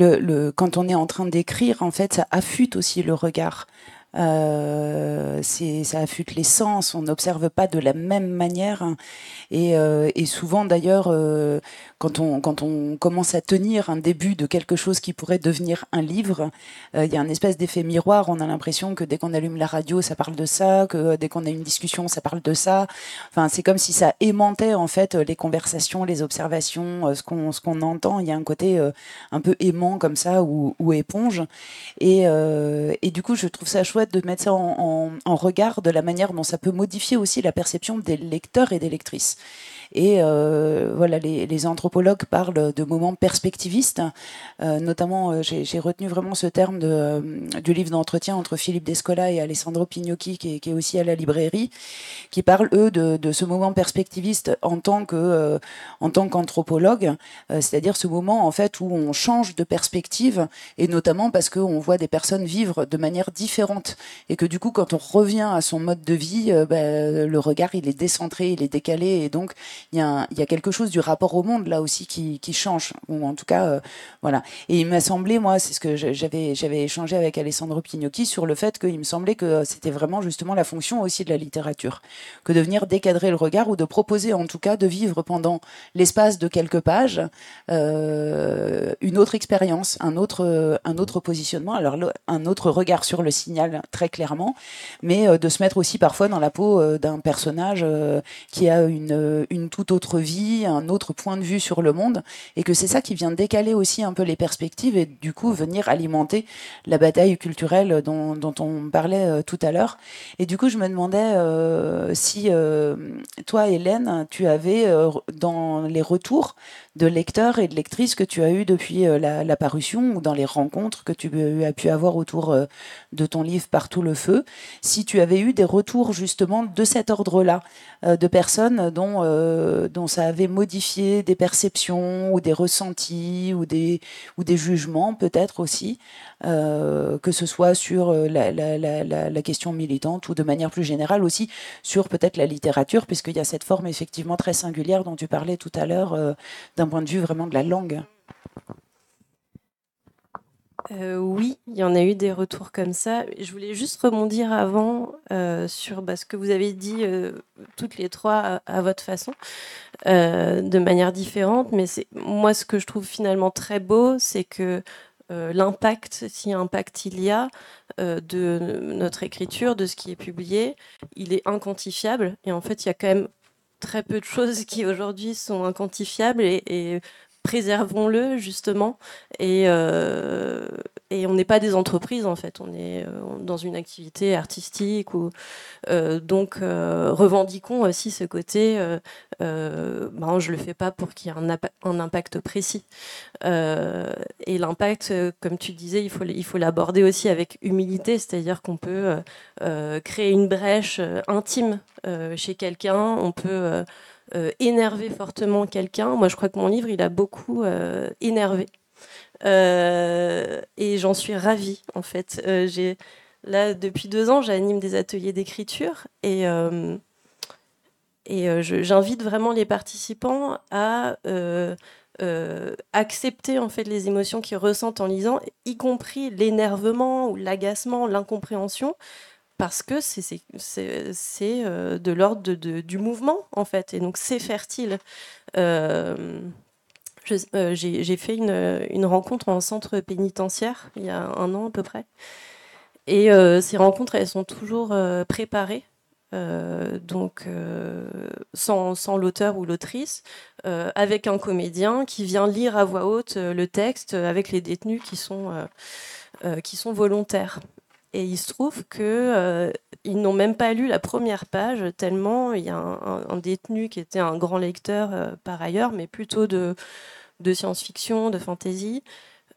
le, le, quand on est en train d'écrire, en fait, ça affûte aussi le regard. Euh, c'est, ça affûte les sens, on n'observe pas de la même manière et, euh, et souvent d'ailleurs euh, quand, on, quand on commence à tenir un début de quelque chose qui pourrait devenir un livre, il euh, y a un espèce d'effet miroir, on a l'impression que dès qu'on allume la radio ça parle de ça, que dès qu'on a une discussion ça parle de ça, enfin, c'est comme si ça aimantait en fait les conversations, les observations, ce qu'on, ce qu'on entend, il y a un côté euh, un peu aimant comme ça ou, ou éponge et, euh, et du coup je trouve ça chouette de mettre ça en, en, en regard de la manière dont ça peut modifier aussi la perception des lecteurs et des lectrices. Et euh, voilà, les, les anthropologues parlent de moments perspectivistes, euh, notamment euh, j'ai, j'ai retenu vraiment ce terme de, euh, du livre d'entretien entre Philippe Descola et Alessandro Pignocchi, qui est, qui est aussi à la librairie, qui parlent eux de, de ce moment perspectiviste en tant, que, euh, en tant qu'anthropologue, euh, c'est-à-dire ce moment en fait où on change de perspective, et notamment parce qu'on voit des personnes vivre de manière différente, et que du coup quand on revient à son mode de vie, euh, bah, le regard il est décentré, il est décalé, et donc il y, y a quelque chose du rapport au monde là aussi qui, qui change, ou en tout cas euh, voilà. Et il m'a semblé, moi c'est ce que j'avais, j'avais échangé avec Alessandro Pignocchi sur le fait qu'il me semblait que c'était vraiment justement la fonction aussi de la littérature, que de venir décadrer le regard ou de proposer en tout cas de vivre pendant l'espace de quelques pages euh, une autre expérience, un autre, un autre positionnement, alors un autre regard sur le signal très clairement, mais euh, de se mettre aussi parfois dans la peau euh, d'un personnage euh, qui a une, une toute autre vie, un autre point de vue sur le monde, et que c'est ça qui vient décaler aussi un peu les perspectives et du coup venir alimenter la bataille culturelle dont, dont on parlait euh, tout à l'heure. Et du coup je me demandais euh, si euh, toi Hélène, tu avais euh, dans les retours de lecteurs et de lectrices que tu as eu depuis euh, la, la parution, ou dans les rencontres que tu as pu avoir autour euh, de ton livre Partout le feu, si tu avais eu des retours justement de cet ordre-là, euh, de personnes dont, euh, dont ça avait modifié des perceptions ou des ressentis ou des, ou des jugements peut-être aussi, euh, que ce soit sur la, la, la, la question militante ou de manière plus générale aussi sur peut-être la littérature, puisqu'il y a cette forme effectivement très singulière dont tu parlais tout à l'heure, euh, d'un point de vue vraiment de la langue. Euh, oui, il y en a eu des retours comme ça. Je voulais juste rebondir avant euh, sur bah, ce que vous avez dit euh, toutes les trois à, à votre façon, euh, de manière différente. Mais c'est, moi, ce que je trouve finalement très beau, c'est que euh, l'impact, si impact il y a, euh, de notre écriture, de ce qui est publié, il est inquantifiable. Et en fait, il y a quand même très peu de choses qui aujourd'hui sont inquantifiables et... et préservons-le justement, et, euh, et on n'est pas des entreprises en fait, on est dans une activité artistique, ou, euh, donc euh, revendiquons aussi ce côté euh, euh, ben, je le fais pas pour qu'il y ait un, un impact précis, euh, et l'impact, comme tu disais, il faut, il faut l'aborder aussi avec humilité, c'est-à-dire qu'on peut euh, créer une brèche intime euh, chez quelqu'un, on peut euh, Euh, énerver fortement quelqu'un. Moi, je crois que mon livre, il a beaucoup euh, énervé. Euh, et j'en suis ravie, en fait. Euh, j'ai, là, depuis deux ans, j'anime des ateliers d'écriture et, euh, et euh, je, j'invite vraiment les participants à euh, euh, accepter, en fait, les émotions qu'ils ressentent en lisant, y compris l'énervement ou l'agacement, l'incompréhension, parce que c'est, c'est, c'est, c'est euh, de l'ordre de, de, du mouvement, en fait. Et donc, c'est fertile. Euh, je, euh, j'ai, j'ai fait une, une rencontre en centre pénitentiaire, il y a un an à peu près. Et euh, ces rencontres, elles sont toujours euh, préparées, euh, donc euh, sans, sans l'auteur ou l'autrice, euh, avec un comédien qui vient lire à voix haute euh, le texte avec les détenus qui sont, euh, euh, qui sont volontaires. Et il se trouve qu'ils euh, n'ont même pas lu la première page, tellement il y a un, un, un détenu qui était un grand lecteur euh, par ailleurs, mais plutôt de, de science-fiction, de fantasy,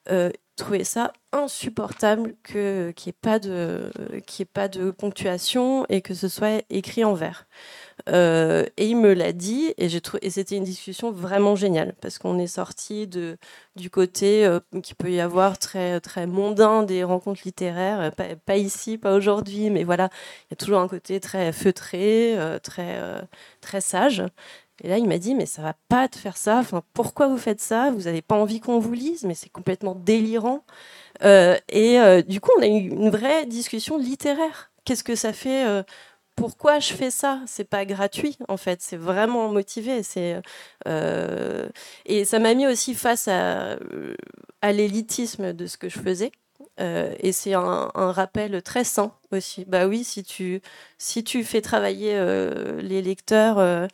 euh, trouvait ça insupportable que, qu'il n'y ait pas de, qu'il n'y ait pas de ponctuation et que ce soit écrit en vers. Euh, et il me l'a dit, et, j'ai trou- et c'était une discussion vraiment géniale, parce qu'on est sorti de du côté euh, qui peut y avoir très très mondain des rencontres littéraires, pas, pas ici, pas aujourd'hui, mais voilà, il y a toujours un côté très feutré, euh, très euh, très sage. Et là, il m'a dit, mais ça va pas te faire ça. Enfin, pourquoi vous faites ça ? Vous avez pas envie qu'on vous lise, mais c'est complètement délirant. Euh, et euh, du coup, on a eu une vraie discussion littéraire. Qu'est-ce que ça fait euh, pourquoi je fais ça ? C'est pas gratuit, en fait. C'est vraiment motivé. C'est, euh... Et ça m'a mis aussi face à, à l'élitisme de ce que je faisais. Euh, et c'est un, un rappel très sain aussi. Bah oui, si tu, si tu fais travailler euh, les lecteurs, euh,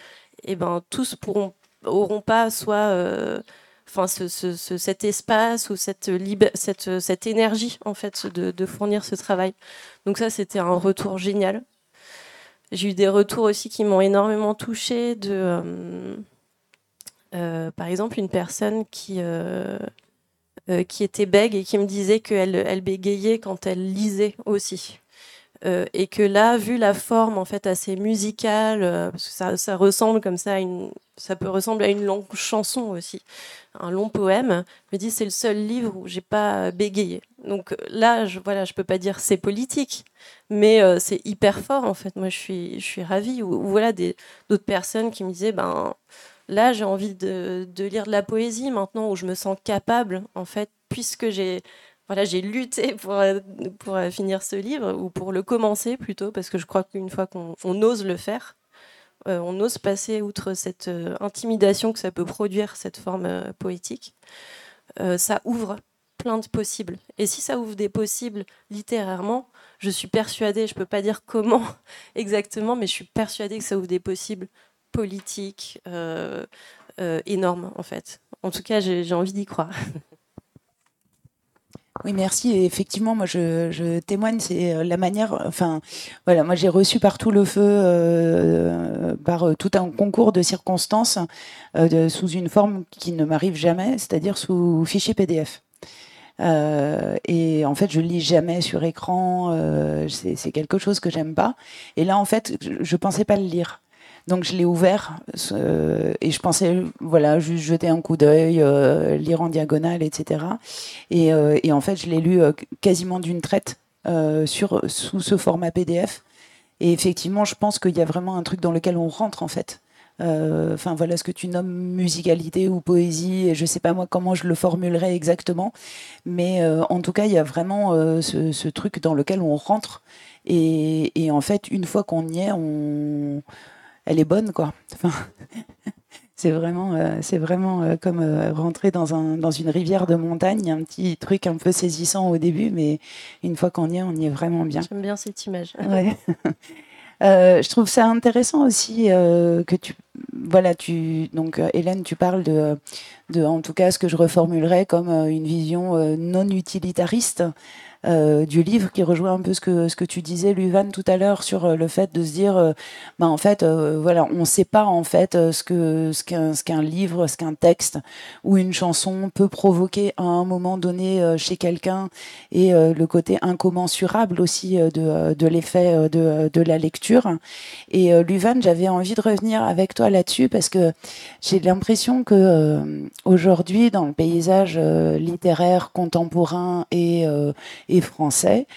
eh ben, tous pourront, auront pas soit euh, enfin, ce, ce, ce, cet espace ou cette, lib- cette, cette énergie, en fait, de, de fournir ce travail. Donc ça, c'était un retour génial. J'ai eu des retours aussi qui m'ont énormément touchée. De, euh, euh, par exemple, une personne qui, euh, euh, qui était bègue et qui me disait qu'elle elle bégayait quand elle lisait aussi. Euh, et que là, vu la forme en fait assez musicale, euh, parce que ça, ça ressemble comme ça, à une, ça peut ressembler à une longue chanson aussi, un long poème. Je me dis c'est le seul livre où j'ai pas bégayé. Donc là, je voilà, je peux pas dire c'est politique, mais euh, c'est hyper fort en fait. Moi, je suis je suis ravie. Ou, ou voilà des d'autres personnes qui me disaient ben là j'ai envie de, de lire de la poésie maintenant où je me sens capable en fait puisque j'ai Voilà, j'ai lutté pour, pour finir ce livre, ou pour le commencer plutôt, parce que je crois qu'une fois qu'on on ose le faire, euh, on ose passer outre cette euh, intimidation que ça peut produire, cette forme euh, poétique, euh, ça ouvre plein de possibles. Et si ça ouvre des possibles littérairement, je suis persuadée, je ne peux pas dire comment exactement, mais je suis persuadée que ça ouvre des possibles politiques euh, euh, énormes, en fait. En tout cas, j'ai, j'ai envie d'y croire. Oui, merci. Et effectivement, moi, je, je témoigne, c'est la manière. Enfin, voilà, moi, j'ai reçu Partout le feu euh, par euh, tout un concours de circonstances euh, de, sous une forme qui ne m'arrive jamais, c'est-à-dire sous fichier P D F. Euh, et en fait, je lis jamais sur écran. Euh, c'est, c'est quelque chose que j'aime pas. Et là, en fait, je, je pensais pas le lire. Donc je l'ai ouvert euh, et je pensais voilà juste jeter un coup d'œil, euh, lire en diagonale, et cetera. Et, euh, et en fait je l'ai lu euh, quasiment d'une traite euh, sur sous ce format P D F. Et effectivement je pense qu'il y a vraiment un truc dans lequel on rentre en fait. Enfin euh, voilà ce que tu nommes musicalité ou poésie. Et je sais pas moi comment je le formulerais exactement, mais euh, en tout cas il y a vraiment euh, ce, ce truc dans lequel on rentre. Et, et en fait une fois qu'on y est, on elle est bonne, quoi. Enfin, c'est vraiment, euh, c'est vraiment euh, comme euh, rentrer dans, un, dans une rivière de montagne, un petit truc un peu saisissant au début, mais une fois qu'on y est, on y est vraiment bien. J'aime bien cette image. Ouais. euh, je trouve ça intéressant aussi euh, que tu... Voilà, tu, donc Hélène, tu parles de, de, en tout cas, ce que je reformulerais comme une vision non utilitariste euh, du livre, qui rejoint un peu ce que, ce que tu disais, Luvan, tout à l'heure, sur le fait de se dire, euh, bah, en fait, euh, voilà, on ne sait pas, en fait, ce, que, ce, qu'un, ce qu'un livre, ce qu'un texte ou une chanson peut provoquer à un moment donné euh, chez quelqu'un, et euh, le côté incommensurable aussi euh, de, de l'effet de, de la lecture. Et euh, Luvan, j'avais envie de revenir avec toi là-dessus, parce que j'ai l'impression que euh, aujourd'hui, dans le paysage euh, littéraire contemporain et, euh, et français,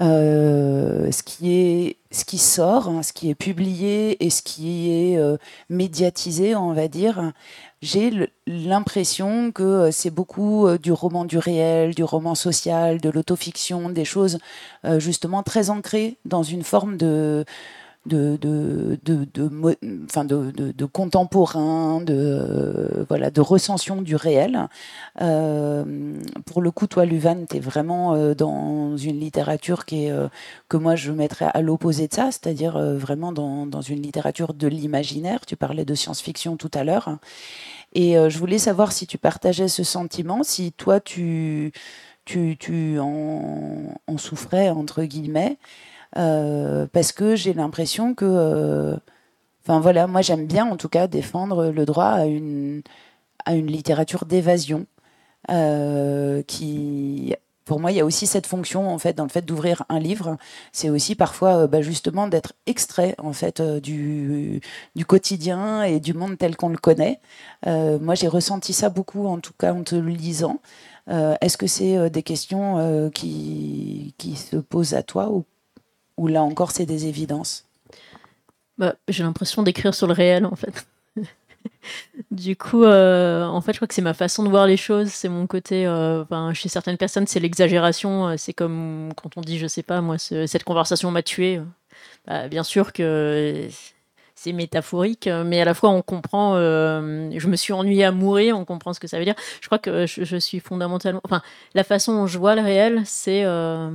euh, ce qui est ce qui sort, hein, ce qui est publié et ce qui est euh, médiatisé, on va dire, j'ai l'impression que c'est beaucoup euh, du roman du réel, du roman social, de l'autofiction, des choses euh, justement très ancrées dans une forme de de de de de enfin de, de de contemporain, de euh, voilà de recension du réel. Euh, pour le coup, toi Luvan, t'es vraiment euh, dans une littérature qui est euh, que moi je mettrais à l'opposé de ça, c'est-à-dire euh, vraiment dans dans une littérature de l'imaginaire. Tu parlais de science-fiction tout à l'heure, et euh, je voulais savoir si tu partageais ce sentiment, si toi tu tu tu en, en souffrais entre guillemets. Euh, parce que j'ai l'impression que, enfin euh, voilà, moi j'aime bien en tout cas défendre le droit à une à une littérature d'évasion, euh, qui, pour moi, il y a aussi cette fonction en fait dans le fait d'ouvrir un livre, c'est aussi parfois euh, bah, justement d'être extrait en fait euh, du du quotidien et du monde tel qu'on le connaît. Euh, moi j'ai ressenti ça beaucoup en tout cas en te lisant. Euh, est-ce que c'est euh, des questions euh, qui qui se posent à toi ou Ou là encore, c'est des évidences? Bah, j'ai l'impression d'écrire sur le réel, en fait. Du coup, euh, en fait, je crois que c'est ma façon de voir les choses. C'est mon côté... Euh, ben, chez certaines personnes, c'est l'exagération. C'est comme quand on dit, je sais pas, moi, ce, cette conversation m'a tué. Bah, bien sûr que c'est métaphorique, mais à la fois, on comprend... Euh, je me suis ennuyée à mourir, on comprend ce que ça veut dire. Je crois que je, je suis fondamentalement... Enfin, la façon dont je vois le réel, c'est... Euh,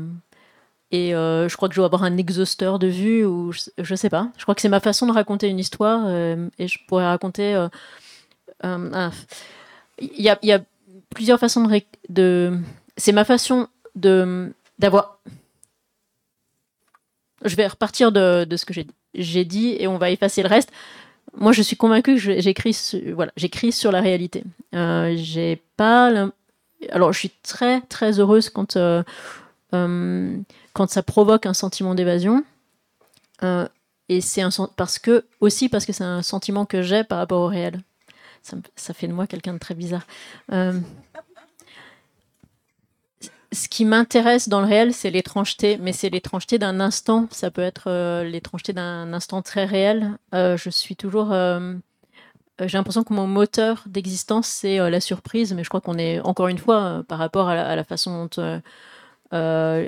Et euh, je crois que je dois avoir un exhausteur de vue, ou je, je sais pas. Je crois que c'est ma façon de raconter une histoire, euh, et je pourrais raconter... Il euh, euh, ah, y, a, y a plusieurs façons de... Ré- de c'est ma façon de, d'avoir... Je vais repartir de, de ce que j'ai, j'ai dit, et on va effacer le reste. Moi, je suis convaincue que je, j'écris, su, voilà, j'écris sur la réalité. Euh, j'ai pas... La... Alors, je suis très, très heureuse quand... Euh, euh, quand ça provoque un sentiment d'évasion, euh, et c'est un parce que aussi parce que c'est un sentiment que j'ai par rapport au réel. Ça, me, ça fait de moi quelqu'un de très bizarre. Euh, ce qui m'intéresse dans le réel, c'est l'étrangeté, mais c'est l'étrangeté d'un instant. Ça peut être euh, l'étrangeté d'un instant très réel. Euh, je suis toujours... Euh, j'ai l'impression que mon moteur d'existence, c'est euh, la surprise, mais je crois qu'on est, encore une fois, euh, par rapport à la, à la façon dont euh, euh,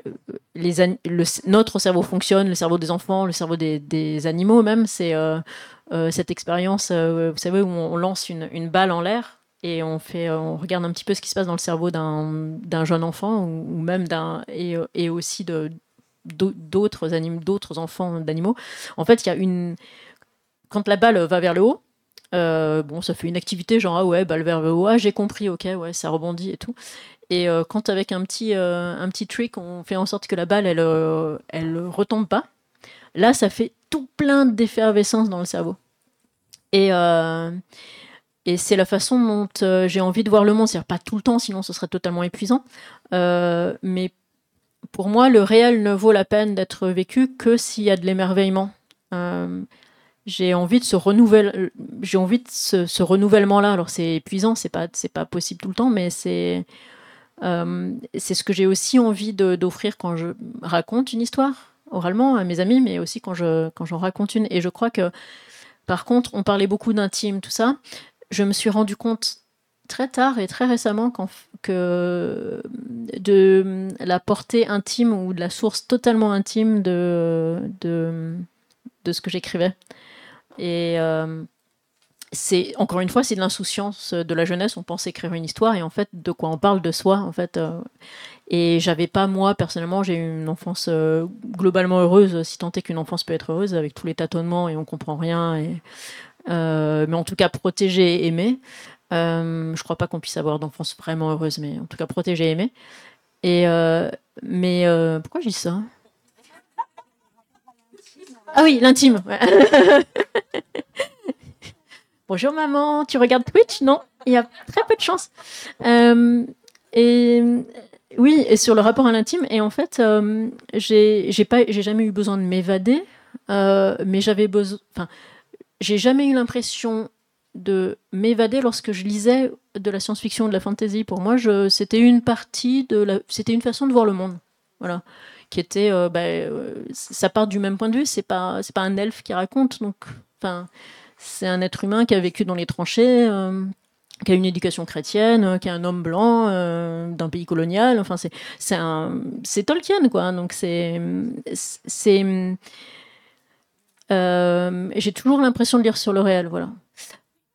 les an- le, notre cerveau fonctionne, le cerveau des enfants, le cerveau des, des animaux même, c'est euh, euh, cette expérience, euh, vous savez, où on lance une, une balle en l'air, et on, fait, on regarde un petit peu ce qui se passe dans le cerveau d'un, d'un jeune enfant, ou, ou même d'un... et, et aussi de, d'autres, anim, d'autres enfants d'animaux. En fait, il y a une... Quand la balle va vers le haut, euh, bon, ça fait une activité genre, ah ouais, balle vers le haut, ah j'ai compris, ok, ouais, ça rebondit et tout. Et euh, quand avec un petit, euh, un petit trick, on fait en sorte que la balle, elle, euh, elle retombe pas, là, ça fait tout plein d'effervescence dans le cerveau. Et... Euh, Et c'est la façon dont euh, j'ai envie de voir le monde, c'est-à-dire pas tout le temps, sinon ce serait totalement épuisant. Euh, mais pour moi, le réel ne vaut la peine d'être vécu que s'il y a de l'émerveillement. Euh, j'ai envie de ce renouvelle, j'ai envie de ce, ce renouvellement-là. Alors c'est épuisant, c'est pas, c'est pas possible tout le temps, mais c'est, euh, c'est ce que j'ai aussi envie de, d'offrir quand je raconte une histoire oralement à mes amis, mais aussi quand je, quand j'en raconte une. Et je crois que, par contre, on parlait beaucoup d'intime, tout ça. Je me suis rendu compte très tard et très récemment qu'en, que de la portée intime ou de la source totalement intime de, de, de ce que j'écrivais. Et euh, c'est, encore une fois, c'est de l'insouciance de la jeunesse. On pense écrire une histoire et en fait, de quoi on parle de soi. En fait, euh, et j'avais pas, moi, personnellement, j'ai eu une enfance euh, globalement heureuse, si tant est qu'une enfance peut être heureuse, avec tous les tâtonnements et on comprend rien et... Euh, mais en tout cas protégée et aimée. Euh, je crois pas qu'on puisse avoir d'enfance vraiment heureuse, mais en tout cas protégée et aimée. Et euh, mais euh, pourquoi je dis ça ? Ah oui, l'intime. Ouais. Bonjour maman, tu regardes Twitch ? Non, il y a très peu de chance. Euh, et oui, et sur le rapport à l'intime. Et en fait, euh, j'ai, j'ai pas, j'ai jamais eu besoin de m'évader, euh, mais j'avais besoin. Enfin. J'ai jamais eu l'impression de m'évader lorsque je lisais de la science-fiction ou de la fantasy. Pour moi, je, c'était une partie de la, c'était une façon de voir le monde, voilà, qui était, euh, bah, euh, ça part du même point de vue. C'est pas, c'est pas un elfe qui raconte, donc, enfin, c'est un être humain qui a vécu dans les tranchées, euh, qui a une éducation chrétienne, euh, qui est un homme blanc euh, d'un pays colonial. Enfin, c'est, c'est un, c'est Tolkien, quoi. Donc c'est, c'est, c'est Euh, j'ai toujours l'impression de lire sur le réel, voilà.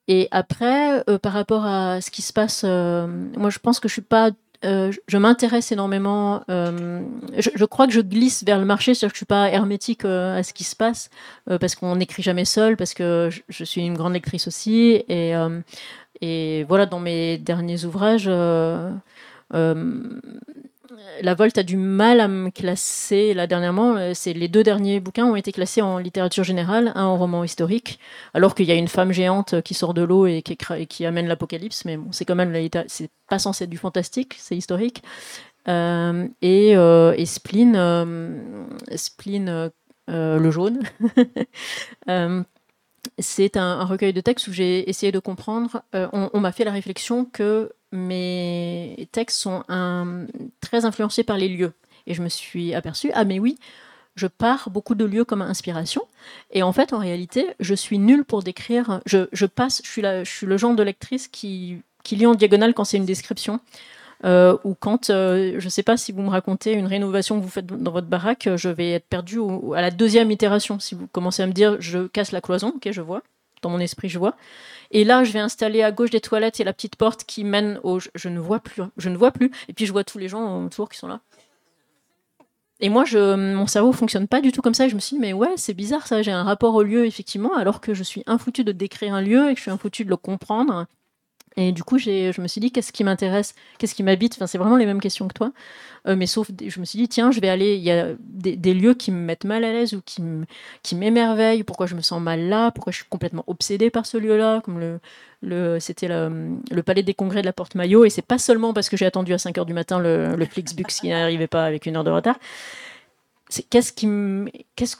Et après, euh, par rapport à ce qui se passe, euh, moi je pense que je suis pas, euh, je m'intéresse énormément. Euh, je, je crois que je glisse vers le marché, c'est-à-dire que je suis pas hermétique euh, à ce qui se passe, euh, parce qu'on n'écrit jamais seul, parce que je, je suis une grande lectrice aussi, et euh, et voilà, dans mes derniers ouvrages. Euh, euh, La Volte a du mal à me classer. Là, dernièrement, c'est les deux derniers bouquins ont été classés en littérature générale, un en roman historique, alors qu'il y a une femme géante qui sort de l'eau et qui, et qui amène l'apocalypse. Mais bon, c'est quand même la, c'est pas censé être du fantastique, c'est historique. Euh, et, euh, et Spleen, euh, Spleen euh, le jaune. euh, c'est un, un recueil de textes où j'ai essayé de comprendre. Euh, on, on m'a fait la réflexion que mes textes sont un, très influencés par les lieux. Et je me suis aperçue, ah mais oui, je pars beaucoup de lieux comme inspiration. Et en fait, en réalité, je suis nulle pour décrire. Je, je passe, je suis, la, je suis le genre de lectrice qui, qui lit en diagonale quand c'est une description. Euh, ou quand, euh, je ne sais pas, si vous me racontez une rénovation que vous faites dans votre baraque, je vais être perdue au, au, à la deuxième itération. Si vous commencez à me dire, je casse la cloison, ok, je vois. Dans mon esprit, je vois. Et là, je vais installer à gauche des toilettes et la petite porte qui mène au... Je, je ne vois plus. Je ne vois plus. Et puis, je vois tous les gens autour qui sont là. Et moi, je, mon cerveau ne fonctionne pas du tout comme ça. Et je me suis dit, mais ouais, c'est bizarre ça. J'ai un rapport au lieu, effectivement, alors que je suis infoutu de décrire un lieu et que je suis infoutu de le comprendre. Et du coup, j'ai, je me suis dit, qu'est-ce qui m'intéresse, qu'est-ce qui m'habite, enfin, c'est vraiment les mêmes questions que toi. Euh, mais sauf, je me suis dit, tiens, je vais aller, il y a des, des lieux qui me mettent mal à l'aise ou qui, m, qui m'émerveillent, pourquoi je me sens mal là, pourquoi je suis complètement obsédée par ce lieu-là, comme le, le, c'était le, le palais des congrès de la Porte-Maillot, et c'est pas seulement parce que j'ai attendu à cinq heures du matin le, le Flixbus qui n'arrivait pas avec une heure de retard. C'est, qu'est-ce qui me... Qu'est-ce,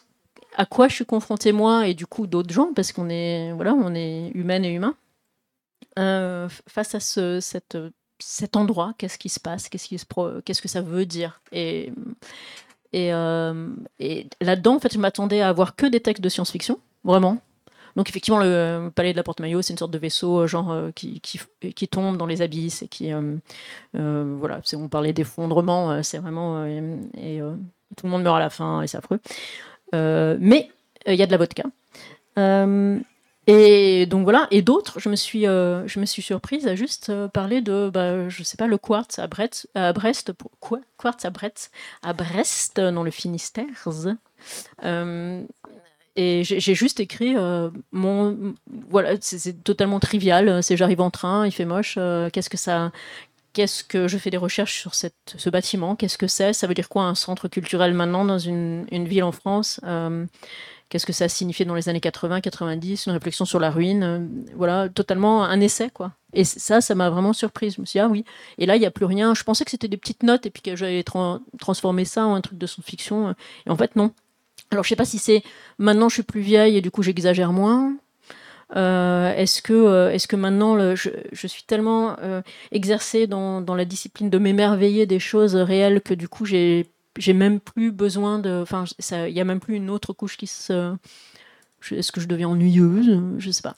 à quoi je suis confrontée, moi, et du coup d'autres gens, parce qu'on est, voilà, on est humaine et humain. Euh, face à ce, cette, cet endroit, qu'est-ce qui se passe, qu'est-ce, qui se pro, qu'est-ce que ça veut dire, et, et, euh, et là-dedans en fait je m'attendais à avoir que des textes de science-fiction, vraiment. Donc effectivement le euh, palais de la Porte-Maillot, c'est une sorte de vaisseau genre euh, qui, qui, qui tombe dans les abysses et qui euh, euh, voilà, c'est, on parlait d'effondrement, euh, c'est vraiment euh, et, euh, tout le monde meurt à la fin et c'est affreux, euh, mais il euh, y a de la vodka. euh, Et donc voilà, et d'autres, je me suis, euh, je me suis surprise à juste euh, parler de, bah, je sais pas, le Quartz à Brest, à Brest, pour, quoi, Quartz à Brest, à Brest dans le Finistère. Euh, et j'ai, j'ai juste écrit euh, mon, voilà, c'est, c'est totalement trivial. C'est j'arrive en train, il fait moche. Euh, qu'est-ce que ça, qu'est-ce que je fais des recherches sur cette, ce bâtiment. Qu'est-ce que c'est? Ça veut dire quoi un centre culturel maintenant dans une, une ville en France? euh, Qu'est-ce que ça signifiait dans les années quatre-vingts, quatre-vingt-dix, une réflexion sur la ruine, euh, voilà, totalement un essai, quoi. Et ça, ça m'a vraiment surprise. Je me suis dit, ah oui, et là, il n'y a plus rien. Je pensais que c'était des petites notes et puis que j'allais tra- transformer ça en un truc de science-fiction. Et en fait, non. Alors, je ne sais pas si c'est maintenant, je suis plus vieille et du coup, j'exagère moins. Euh, est-ce que, euh, est-ce que maintenant, le, je, je suis tellement euh, exercée dans, dans la discipline de m'émerveiller des choses réelles que du coup, j'ai... J'ai même plus besoin de... Enfin, il n'y a même plus une autre couche qui se... Je, est-ce que je deviens ennuyeuse? Je ne sais pas.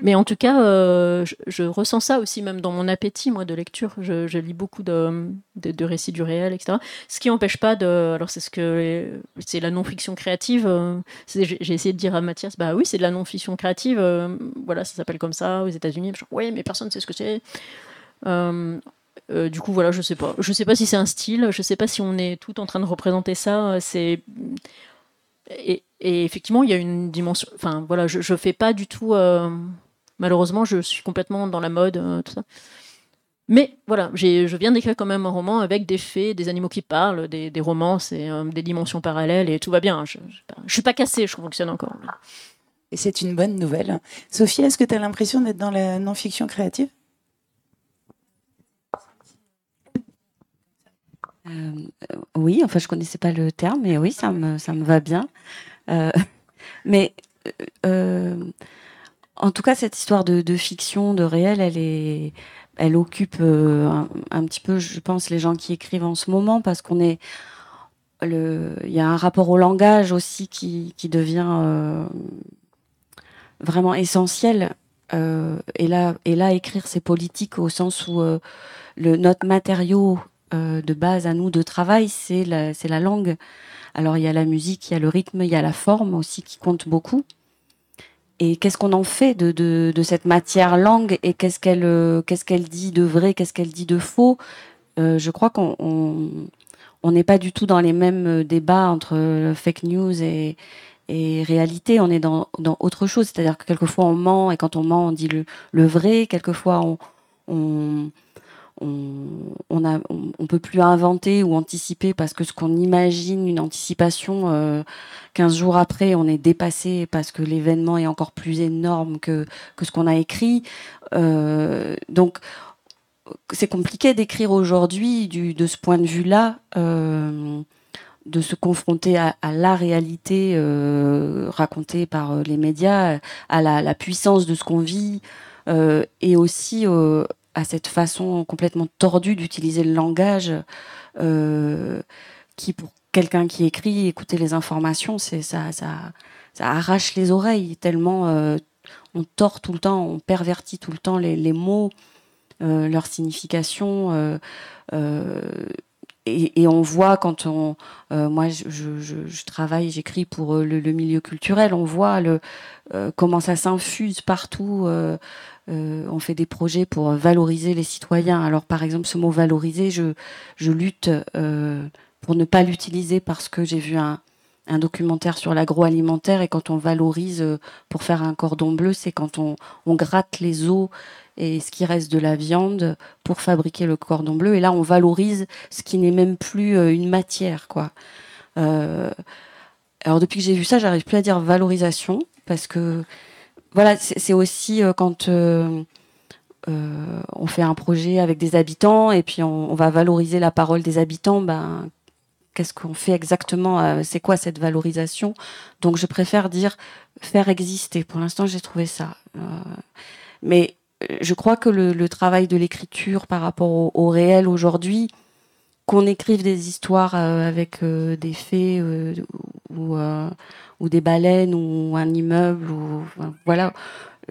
Mais en tout cas, euh, je, je ressens ça aussi, même dans mon appétit, moi, de lecture. Je, je lis beaucoup de, de, de récits du réel, et cetera. Ce qui n'empêche pas de... Alors, c'est ce que... C'est la non-fiction créative. C'est, j'ai, j'ai essayé de dire à Mathias, bah oui, c'est de la non-fiction créative. Euh, voilà, ça s'appelle comme ça, aux États-Unis. Oui, mais personne ne sait ce que c'est. Euh, Euh, du coup, voilà, je sais pas. Je sais pas si c'est un style, je sais pas si on est tout en train de représenter ça. C'est... Et, et effectivement, il y a une dimension... Enfin, voilà, je, je fais pas du tout... Euh... Malheureusement, je suis complètement dans la mode, euh, tout ça. Mais voilà, j'ai, je viens d'écrire quand même un roman avec des fées, des animaux qui parlent, des, des romances et euh, des dimensions parallèles, et tout va bien. Je, je, je suis pas cassée, je fonctionne encore. Et c'est une bonne nouvelle. Sophie, est-ce que tu as l'impression d'être dans la non-fiction créative ? Euh, oui, enfin je connaissais pas le terme, mais oui, ça me ça me va bien. Euh, mais euh, en tout cas, cette histoire de, de fiction, de réel, elle est, elle occupe euh, un, un petit peu, je pense, les gens qui écrivent en ce moment, parce qu'on est le, il y a un rapport au langage aussi qui qui devient euh, vraiment essentiel. Euh, et là et là, écrire c'est politique au sens où euh, le notre matériau de base à nous de travail, c'est la, c'est la langue. Alors il y a la musique, il y a le rythme, il y a la forme aussi qui compte beaucoup. Et qu'est-ce qu'on en fait de, de, de cette matière langue, et qu'est-ce qu'elle, euh, qu'est-ce qu'elle dit de vrai, qu'est-ce qu'elle dit de faux? euh, Je crois qu'on on, on n'est pas du tout dans les mêmes débats entre fake news et, et réalité. On est dans, dans autre chose. C'est-à-dire que quelquefois on ment, et quand on ment, on dit le, le vrai. Quelquefois on... on on ne on on peut plus inventer ou anticiper, parce que ce qu'on imagine, une anticipation, euh, quinze jours après, on est dépassé parce que l'événement est encore plus énorme que, que ce qu'on a écrit. Euh, donc, c'est compliqué d'écrire aujourd'hui du, de ce point de vue-là, euh, de se confronter à, à la réalité euh, racontée par les médias, à la, la puissance de ce qu'on vit, euh, et aussi... Euh, à cette façon complètement tordue d'utiliser le langage, euh, qui, pour quelqu'un qui écrit, écouter les informations, c'est, ça, ça, ça arrache les oreilles, tellement euh, on tord tout le temps, on pervertit tout le temps les, les mots, euh, leur signification. Euh, euh, et, et on voit quand on... Euh, moi, je, je, je travaille, j'écris pour le, le milieu culturel, on voit le, euh, comment ça s'infuse partout. Euh, Euh, on fait des projets pour valoriser les citoyens. Alors, par exemple, ce mot « valoriser », je, je lutte euh, pour ne pas l'utiliser, parce que j'ai vu un, un documentaire sur l'agroalimentaire, et quand on valorise pour faire un cordon bleu, c'est quand on, on gratte les os et ce qui reste de la viande pour fabriquer le cordon bleu. Et là, on valorise ce qui n'est même plus une matière, quoi. Euh, alors, depuis que j'ai vu ça, j'arrive plus à dire valorisation, parce que, voilà, c'est, c'est aussi quand euh, euh, on fait un projet avec des habitants et puis on, on va valoriser la parole des habitants, ben, qu'est-ce qu'on fait exactement? C'est quoi cette valorisation? Donc, je préfère dire faire exister. Pour l'instant, j'ai trouvé ça. Euh, mais je crois que le, le travail de l'écriture par rapport au, au réel aujourd'hui, qu'on écrive des histoires euh, avec euh, des fées euh, ou, euh, ou des baleines ou un immeuble, ou, enfin, voilà.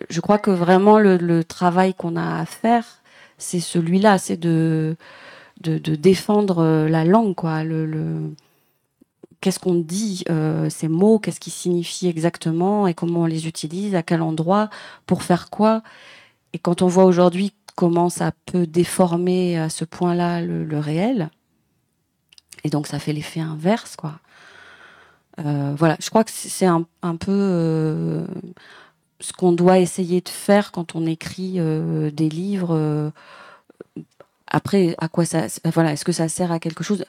Je crois que vraiment le, le travail qu'on a à faire, c'est celui-là, c'est de... De, de défendre la langue, quoi. Le, le... Qu'est-ce qu'on dit, euh, ces mots, qu'est-ce qu'ils signifient exactement et comment on les utilise, à quel endroit, pour faire quoi. Et quand on voit aujourd'hui comment ça peut déformer à ce point-là le, le réel, et donc ça fait l'effet inverse, quoi. Euh, voilà, je crois que c'est un, un peu euh, ce qu'on doit essayer de faire quand on écrit euh, des livres. Euh, Après, à quoi ça, voilà, est-ce que ça sert à quelque chose?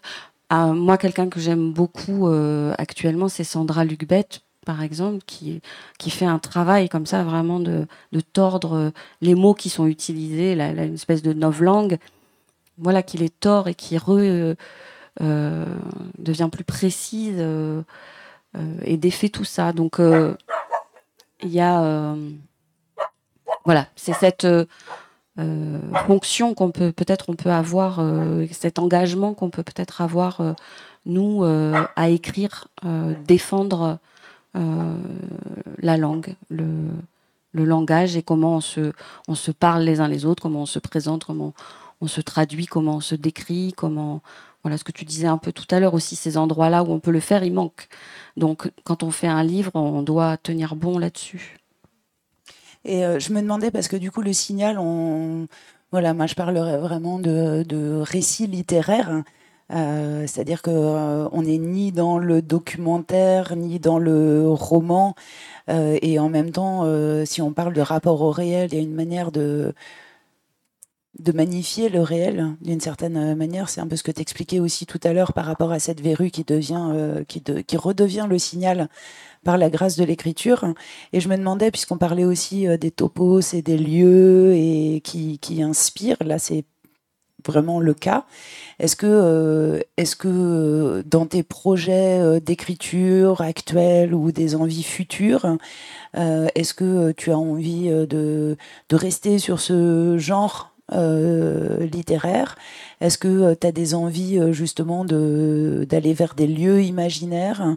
À, moi, quelqu'un que j'aime beaucoup euh, actuellement, c'est Sandra Lucbette, par exemple, qui qui fait un travail comme ça, vraiment de de tordre les mots qui sont utilisés, la, la, une espèce de novlangue, voilà, qui les tord et qui re, euh, euh, devient plus précise euh, euh, et défait tout ça. Donc, il euh, y a, euh, voilà, c'est cette euh, Euh, fonction qu'on peut peut-être on peut avoir, euh, cet engagement qu'on peut peut-être avoir euh, nous euh, à écrire, euh, défendre euh, la langue, le, le langage, et comment on se, on se parle les uns les autres, comment on se présente, comment on se traduit, comment on se décrit, comment, voilà, ce que tu disais un peu tout à l'heure aussi, ces endroits-là où on peut le faire, il manque. Donc quand on fait un livre, on doit tenir bon là-dessus. Et euh, je me demandais, parce que du coup, le signal, on... voilà, moi je parlerais vraiment de, de récit littéraire, euh, c'est-à-dire qu'on euh, n'est ni dans le documentaire, ni dans le roman, euh, et en même temps, euh, si on parle de rapport au réel, il y a une manière de, de magnifier le réel, d'une certaine manière. C'est un peu ce que tu expliquais aussi tout à l'heure par rapport à cette verrue qui, devient, euh, qui, de... qui redevient le signal, par la grâce de l'écriture. Et je me demandais, puisqu'on parlait aussi des topos et des lieux et qui, qui inspirent, là c'est vraiment le cas, est-ce que, euh, est-ce que dans tes projets d'écriture actuels ou des envies futures, euh, est-ce que tu as envie de, de rester sur ce genre Euh, littéraire? Est-ce que euh, tu as des envies euh, justement de, d'aller vers des lieux imaginaires,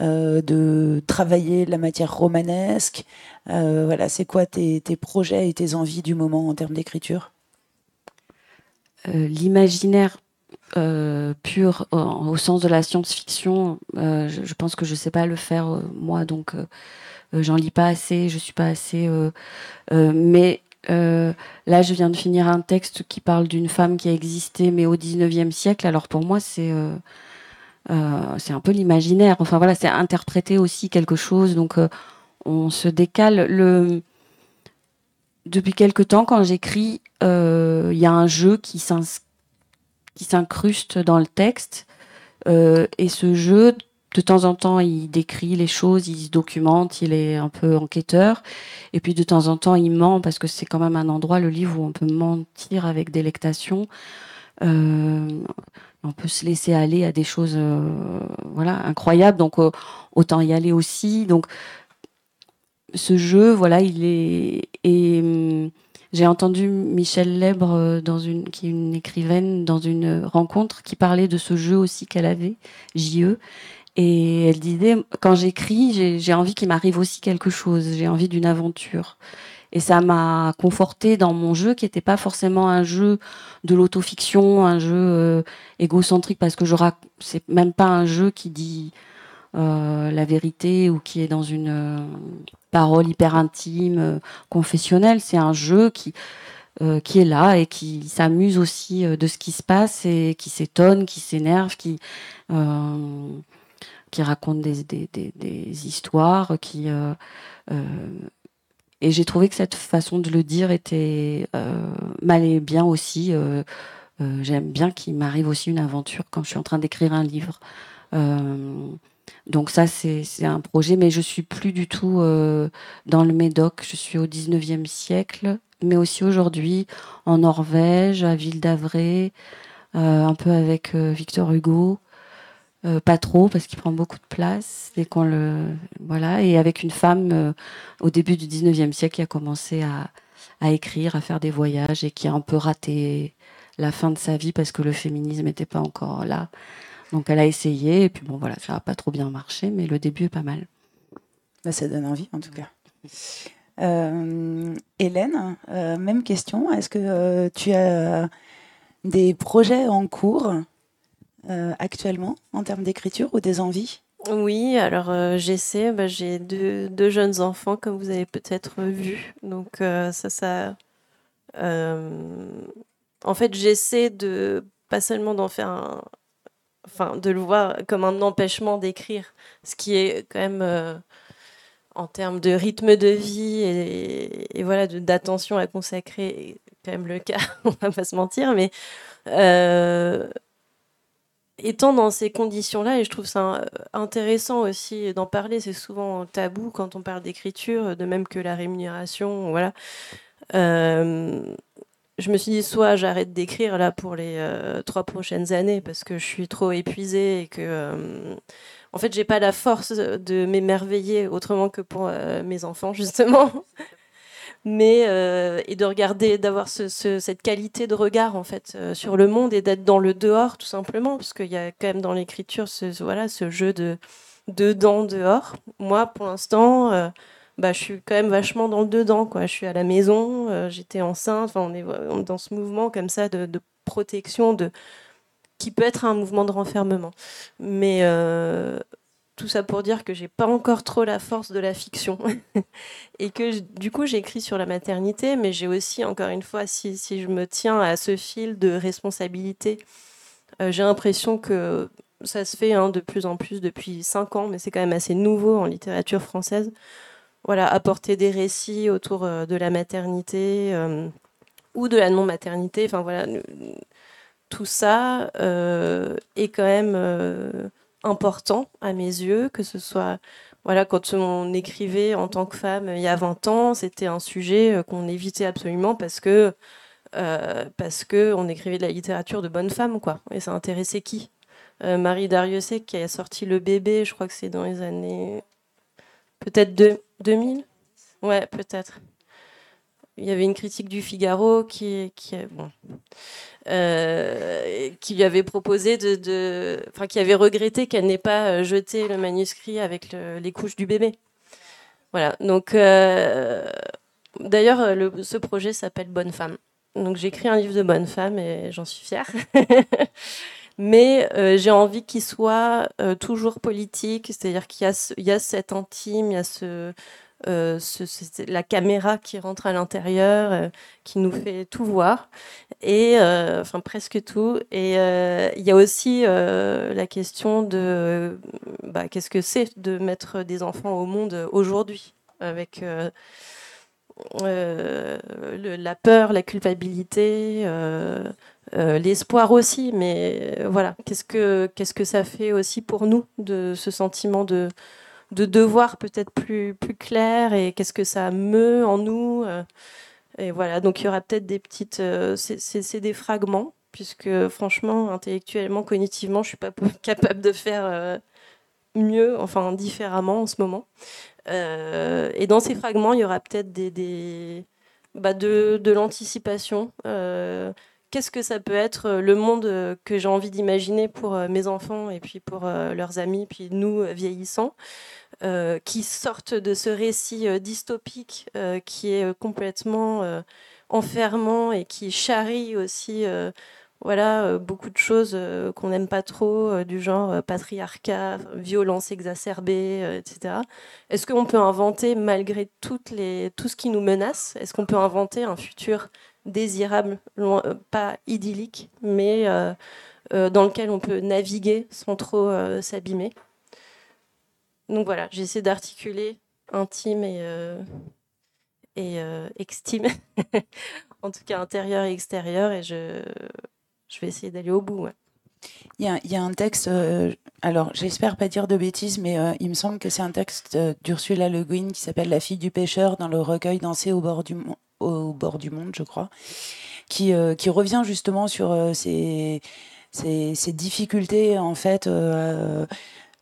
euh, de travailler la matière romanesque? euh, Voilà, c'est quoi tes, tes projets et tes envies du moment en termes d'écriture? euh, L'imaginaire euh, pur, euh, au sens de la science-fiction, euh, je, je pense que je ne sais pas le faire, euh, moi, donc euh, j'en lis pas assez, je ne suis pas assez... Euh, euh, mais Euh, là, je viens de finir un texte qui parle d'une femme qui a existé, mais au dix-neuvième siècle. Alors pour moi, c'est euh, euh, c'est un peu l'imaginaire. Enfin voilà, c'est interpréter aussi quelque chose. Donc euh, on se décale. Le... Depuis quelque temps, quand j'écris, il euh, y a un jeu qui, qui s'incruste dans le texte, euh, et ce jeu, de temps en temps, il décrit les choses, il se documente, il est un peu enquêteur. Et puis, de temps en temps, il ment, parce que c'est quand même un endroit, le livre, où on peut mentir avec délectation. Euh, on peut se laisser aller à des choses euh, voilà, incroyables, donc euh, autant y aller aussi. Donc, ce jeu, voilà, il est... Et, hum, j'ai entendu Michel Lèbre, dans une, qui est une écrivaine, dans une rencontre, qui parlait de ce jeu aussi qu'elle avait, J E, et elle disait, quand j'écris, j'ai, j'ai envie qu'il m'arrive aussi quelque chose, j'ai envie d'une aventure. Et ça m'a confortée dans mon jeu, qui n'était pas forcément un jeu de l'autofiction, un jeu euh, égocentrique, parce que je rac... c'est même pas un jeu qui dit euh, la vérité ou qui est dans une euh, parole hyper intime, euh, confessionnelle. C'est un jeu qui, euh, qui est là et qui s'amuse aussi euh, de ce qui se passe et qui s'étonne, qui s'énerve, qui... Euh, qui racontent des, des, des, des histoires, qui euh, euh, et j'ai trouvé que cette façon de le dire était euh, m'allait bien aussi. Euh, euh, j'aime bien qu'il m'arrive aussi une aventure quand je suis en train d'écrire un livre. Euh, donc ça, c'est, c'est un projet, mais je suis plus du tout euh, dans le Médoc. Je suis au dix-neuvième siècle, mais aussi aujourd'hui en Norvège, à Ville d'Avray, euh, un peu avec euh, Victor Hugo. Euh, pas trop, parce qu'il prend beaucoup de place. Et, qu'on le... voilà. Et avec une femme, euh, au début du dix-neuvième siècle, qui a commencé à, à écrire, à faire des voyages, et qui a un peu raté la fin de sa vie, parce que le féminisme n'était pas encore là. Donc elle a essayé, et puis bon, voilà, ça n'a pas trop bien marché, mais le début est pas mal. Bah, ça donne envie, en tout cas. Euh, Hélène, euh, même question. Est-ce que euh, tu as des projets en cours Euh, actuellement, en termes d'écriture ou des envies ? Oui, alors euh, j'essaie, bah, j'ai deux, deux jeunes enfants, comme vous avez peut-être vu, donc euh, ça, ça... Euh, en fait, j'essaie de, pas seulement d'en faire un... Enfin, de le voir comme un empêchement d'écrire, ce qui est quand même, euh, en termes de rythme de vie et, et voilà, de, d'attention à consacrer, est quand même le cas, on va pas se mentir, mais... Euh, étant dans ces conditions-là, et je trouve ça intéressant aussi d'en parler, c'est souvent tabou quand on parle d'écriture, de même que la rémunération, voilà. Euh, je me suis dit, soit j'arrête d'écrire là pour les euh, trois prochaines années, parce que je suis trop épuisée et que... Euh, en fait, j'ai pas la force de m'émerveiller autrement que pour euh, mes enfants, justement. Mais euh, et de regarder, d'avoir ce, ce, cette qualité de regard en fait euh, sur le monde et d'être dans le dehors tout simplement, parce qu'il y a quand même dans l'écriture ce, ce voilà ce jeu de dedans dehors. Moi pour l'instant, euh, bah je suis quand même vachement dans le dedans quoi. Je suis à la maison, euh, j'étais enceinte. Enfin on est, on est dans ce mouvement comme ça de, de protection, de qui peut être un mouvement de renfermement. Mais euh, tout ça pour dire que j'ai pas encore trop la force de la fiction et que du coup j'écris sur la maternité, mais j'ai aussi encore une fois si, si je me tiens à ce fil de responsabilité, euh, j'ai l'impression que ça se fait hein, de plus en plus depuis cinq ans, mais c'est quand même assez nouveau en littérature française. Voilà, apporter des récits autour euh, de la maternité euh, ou de la non-maternité, enfin voilà, euh, tout ça euh, est quand même... Euh, important à mes yeux, que ce soit voilà, quand on écrivait en tant que femme il y a vingt ans, c'était un sujet qu'on évitait absolument parce que euh, parce que on écrivait de la littérature de bonnes femmes quoi, et ça intéressait qui euh, Marie Darrieussecq qui a sorti Le Bébé, je crois que c'est dans les années peut-être de... deux mille, ouais peut-être. Il y avait une critique du Figaro qui, qui, bon, euh, qui lui avait proposé de, de, enfin, qui avait regretté qu'elle n'ait pas jeté le manuscrit avec le, les couches du bébé. Voilà. Donc, euh, d'ailleurs, le, ce projet s'appelle Bonne Femme. Donc, j'écris un livre de Bonne Femme et j'en suis fière. Mais euh, j'ai envie qu'il soit euh, toujours politique, c'est-à-dire qu'il y a, ce, il y a cet intime, il y a ce Euh, ce, c'est la caméra qui rentre à l'intérieur, euh, qui nous fait tout voir, et euh, enfin presque tout. Et il euh, y a aussi euh, la question de bah, qu'est-ce que c'est de mettre des enfants au monde aujourd'hui, avec euh, euh, le, la peur, la culpabilité, euh, euh, l'espoir aussi. Mais euh, voilà, qu'est-ce que qu'est-ce que ça fait aussi pour nous de ce sentiment de de devoir peut-être plus, plus clair, et qu'est-ce que ça meut en nous. Et voilà, donc il y aura peut-être des petites... C'est, c'est, c'est des fragments, puisque franchement, intellectuellement, cognitivement, je ne suis pas capable de faire mieux, enfin différemment en ce moment. Euh, et dans ces fragments, il y aura peut-être des, des, bah de, de l'anticipation. Euh, qu'est-ce que ça peut être le monde que j'ai envie d'imaginer pour mes enfants et puis pour leurs amis, puis nous vieillissants, euh, qui sortent de ce récit dystopique euh, qui est complètement euh, enfermant et qui charrie aussi euh, voilà, beaucoup de choses euh, qu'on n'aime pas trop, euh, du genre euh, patriarcat, violence exacerbée, euh, et cetera. Est-ce qu'on peut inventer, malgré toutes les, tout ce qui nous menace, est-ce qu'on peut inventer un futur désirable, loin, pas idyllique, mais euh, euh, dans lequel on peut naviguer sans trop euh, s'abîmer. Donc voilà, j'ai essayé d'articuler intime et, euh, et euh, extime, en tout cas intérieur et extérieur, et je, je vais essayer d'aller au bout. Ouais. Il y a, il y a un texte, euh, alors j'espère pas dire de bêtises, mais euh, il me semble que c'est un texte euh, d'Ursula Le Guin qui s'appelle « La fille du pêcheur » dans le recueil « Danser au bord du, mo- au bord du monde », je crois, qui, euh, qui revient justement sur euh, ces, ces, ces difficultés, en fait, euh,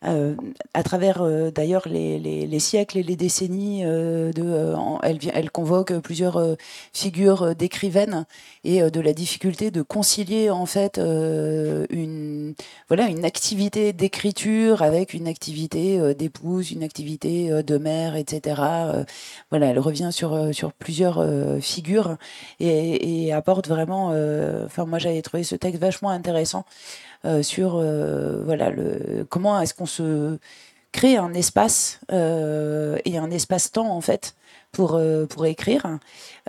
euh, à travers euh, d'ailleurs les, les, les siècles et les décennies. Euh, de, euh, elle, elle convoque plusieurs euh, figures d'écrivaines et euh, de la difficulté de concilier, en fait, euh, une, voilà, une activité d'écriture avec une activité euh, d'épouse, une activité euh, de mère, et cetera. Euh, voilà, elle revient sur, sur plusieurs euh, figures et, et apporte vraiment... Euh, enfin, moi, j'avais trouvé ce texte vachement intéressant euh, sur euh, voilà, le, comment est-ce qu'on se crée un espace euh, et un espace-temps, en fait, pour, euh, pour écrire.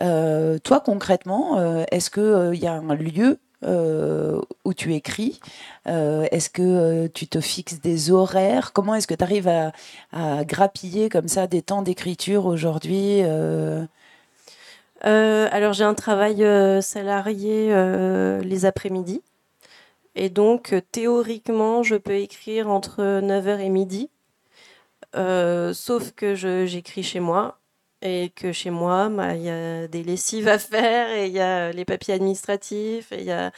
Euh, toi, concrètement, euh, est-ce qu'il euh, y a un lieu euh, où tu écris ? euh, Est-ce que euh, tu te fixes des horaires ? Comment est-ce que tu arrives à, à grappiller comme ça des temps d'écriture aujourd'hui ? euh... Euh, Alors, j'ai un travail euh, salarié euh, les après-midi. Et donc, théoriquement, je peux écrire entre neuf heures et midi. Euh, sauf que je, j'écris chez moi. Et que chez moi, il bah, y a des lessives à faire, et il y a les papiers administratifs, et il y a...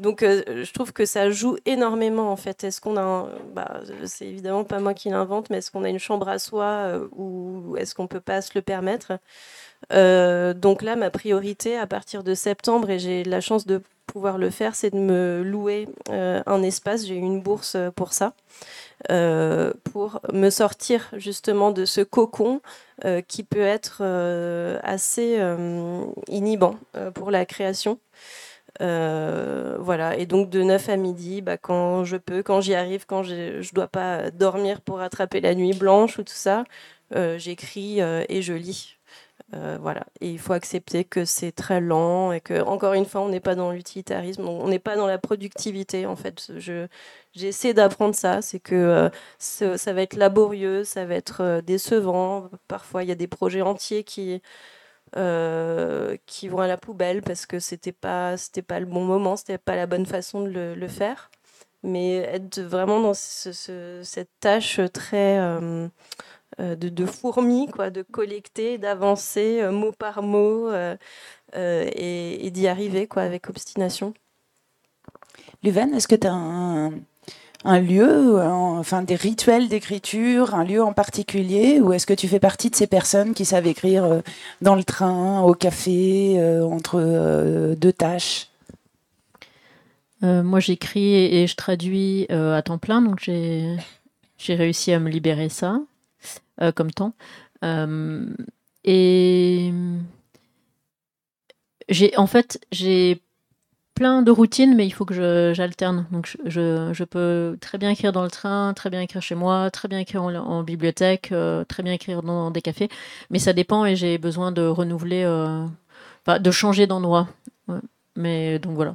Donc, euh, je trouve que ça joue énormément, en fait. Est-ce qu'on a... Un... Bah, c'est évidemment pas moi qui l'invente, mais est-ce qu'on a une chambre à soi euh, ou est-ce qu'on peut pas se le permettre ? euh, Donc là, ma priorité, à partir de septembre, et j'ai la chance de pouvoir le faire, c'est de me louer euh, un espace. J'ai eu une bourse pour ça, euh, pour me sortir justement de ce cocon euh, qui peut être euh, assez euh, inhibant euh, pour la création. Euh, voilà, et donc de neuf à midi, bah, quand je peux, quand j'y arrive, quand je ne dois pas dormir pour attraper la nuit blanche ou tout ça, euh, j'écris euh, et je lis. Euh, voilà. Et il faut accepter que c'est très lent et que, encore une fois, on n'est pas dans l'utilitarisme, on n'est pas dans la productivité, en fait. Je, j'essaie d'apprendre ça, c'est que euh, c'est, ça va être laborieux, ça va être euh, décevant. Parfois, il y a des projets entiers qui, euh, qui vont à la poubelle parce que c'était pas, c'était pas le bon moment, c'était pas la bonne façon de le, le faire. Mais être vraiment dans ce, ce, cette tâche très... Euh, De, de fourmis, quoi, de collecter, d'avancer euh, mot par mot euh, euh, et, et d'y arriver, quoi, avec obstination. Luvan, est-ce que tu as un, un lieu, un, enfin des rituels d'écriture, un lieu en particulier, ou est-ce que tu fais partie de ces personnes qui savent écrire euh, dans le train, au café, euh, entre euh, deux tâches ? euh, Moi, j'écris et, et je traduis euh, à temps plein, donc j'ai, j'ai réussi à me libérer ça. Euh, comme temps euh, et j'ai en fait j'ai plein de routines, mais il faut que je, j'alterne, donc je, je, je peux très bien écrire dans le train, très bien écrire chez moi, très bien écrire en, en bibliothèque, euh, très bien écrire dans, dans des cafés, mais ça dépend et j'ai besoin de renouveler euh, enfin, de changer d'endroit, ouais. Mais donc voilà.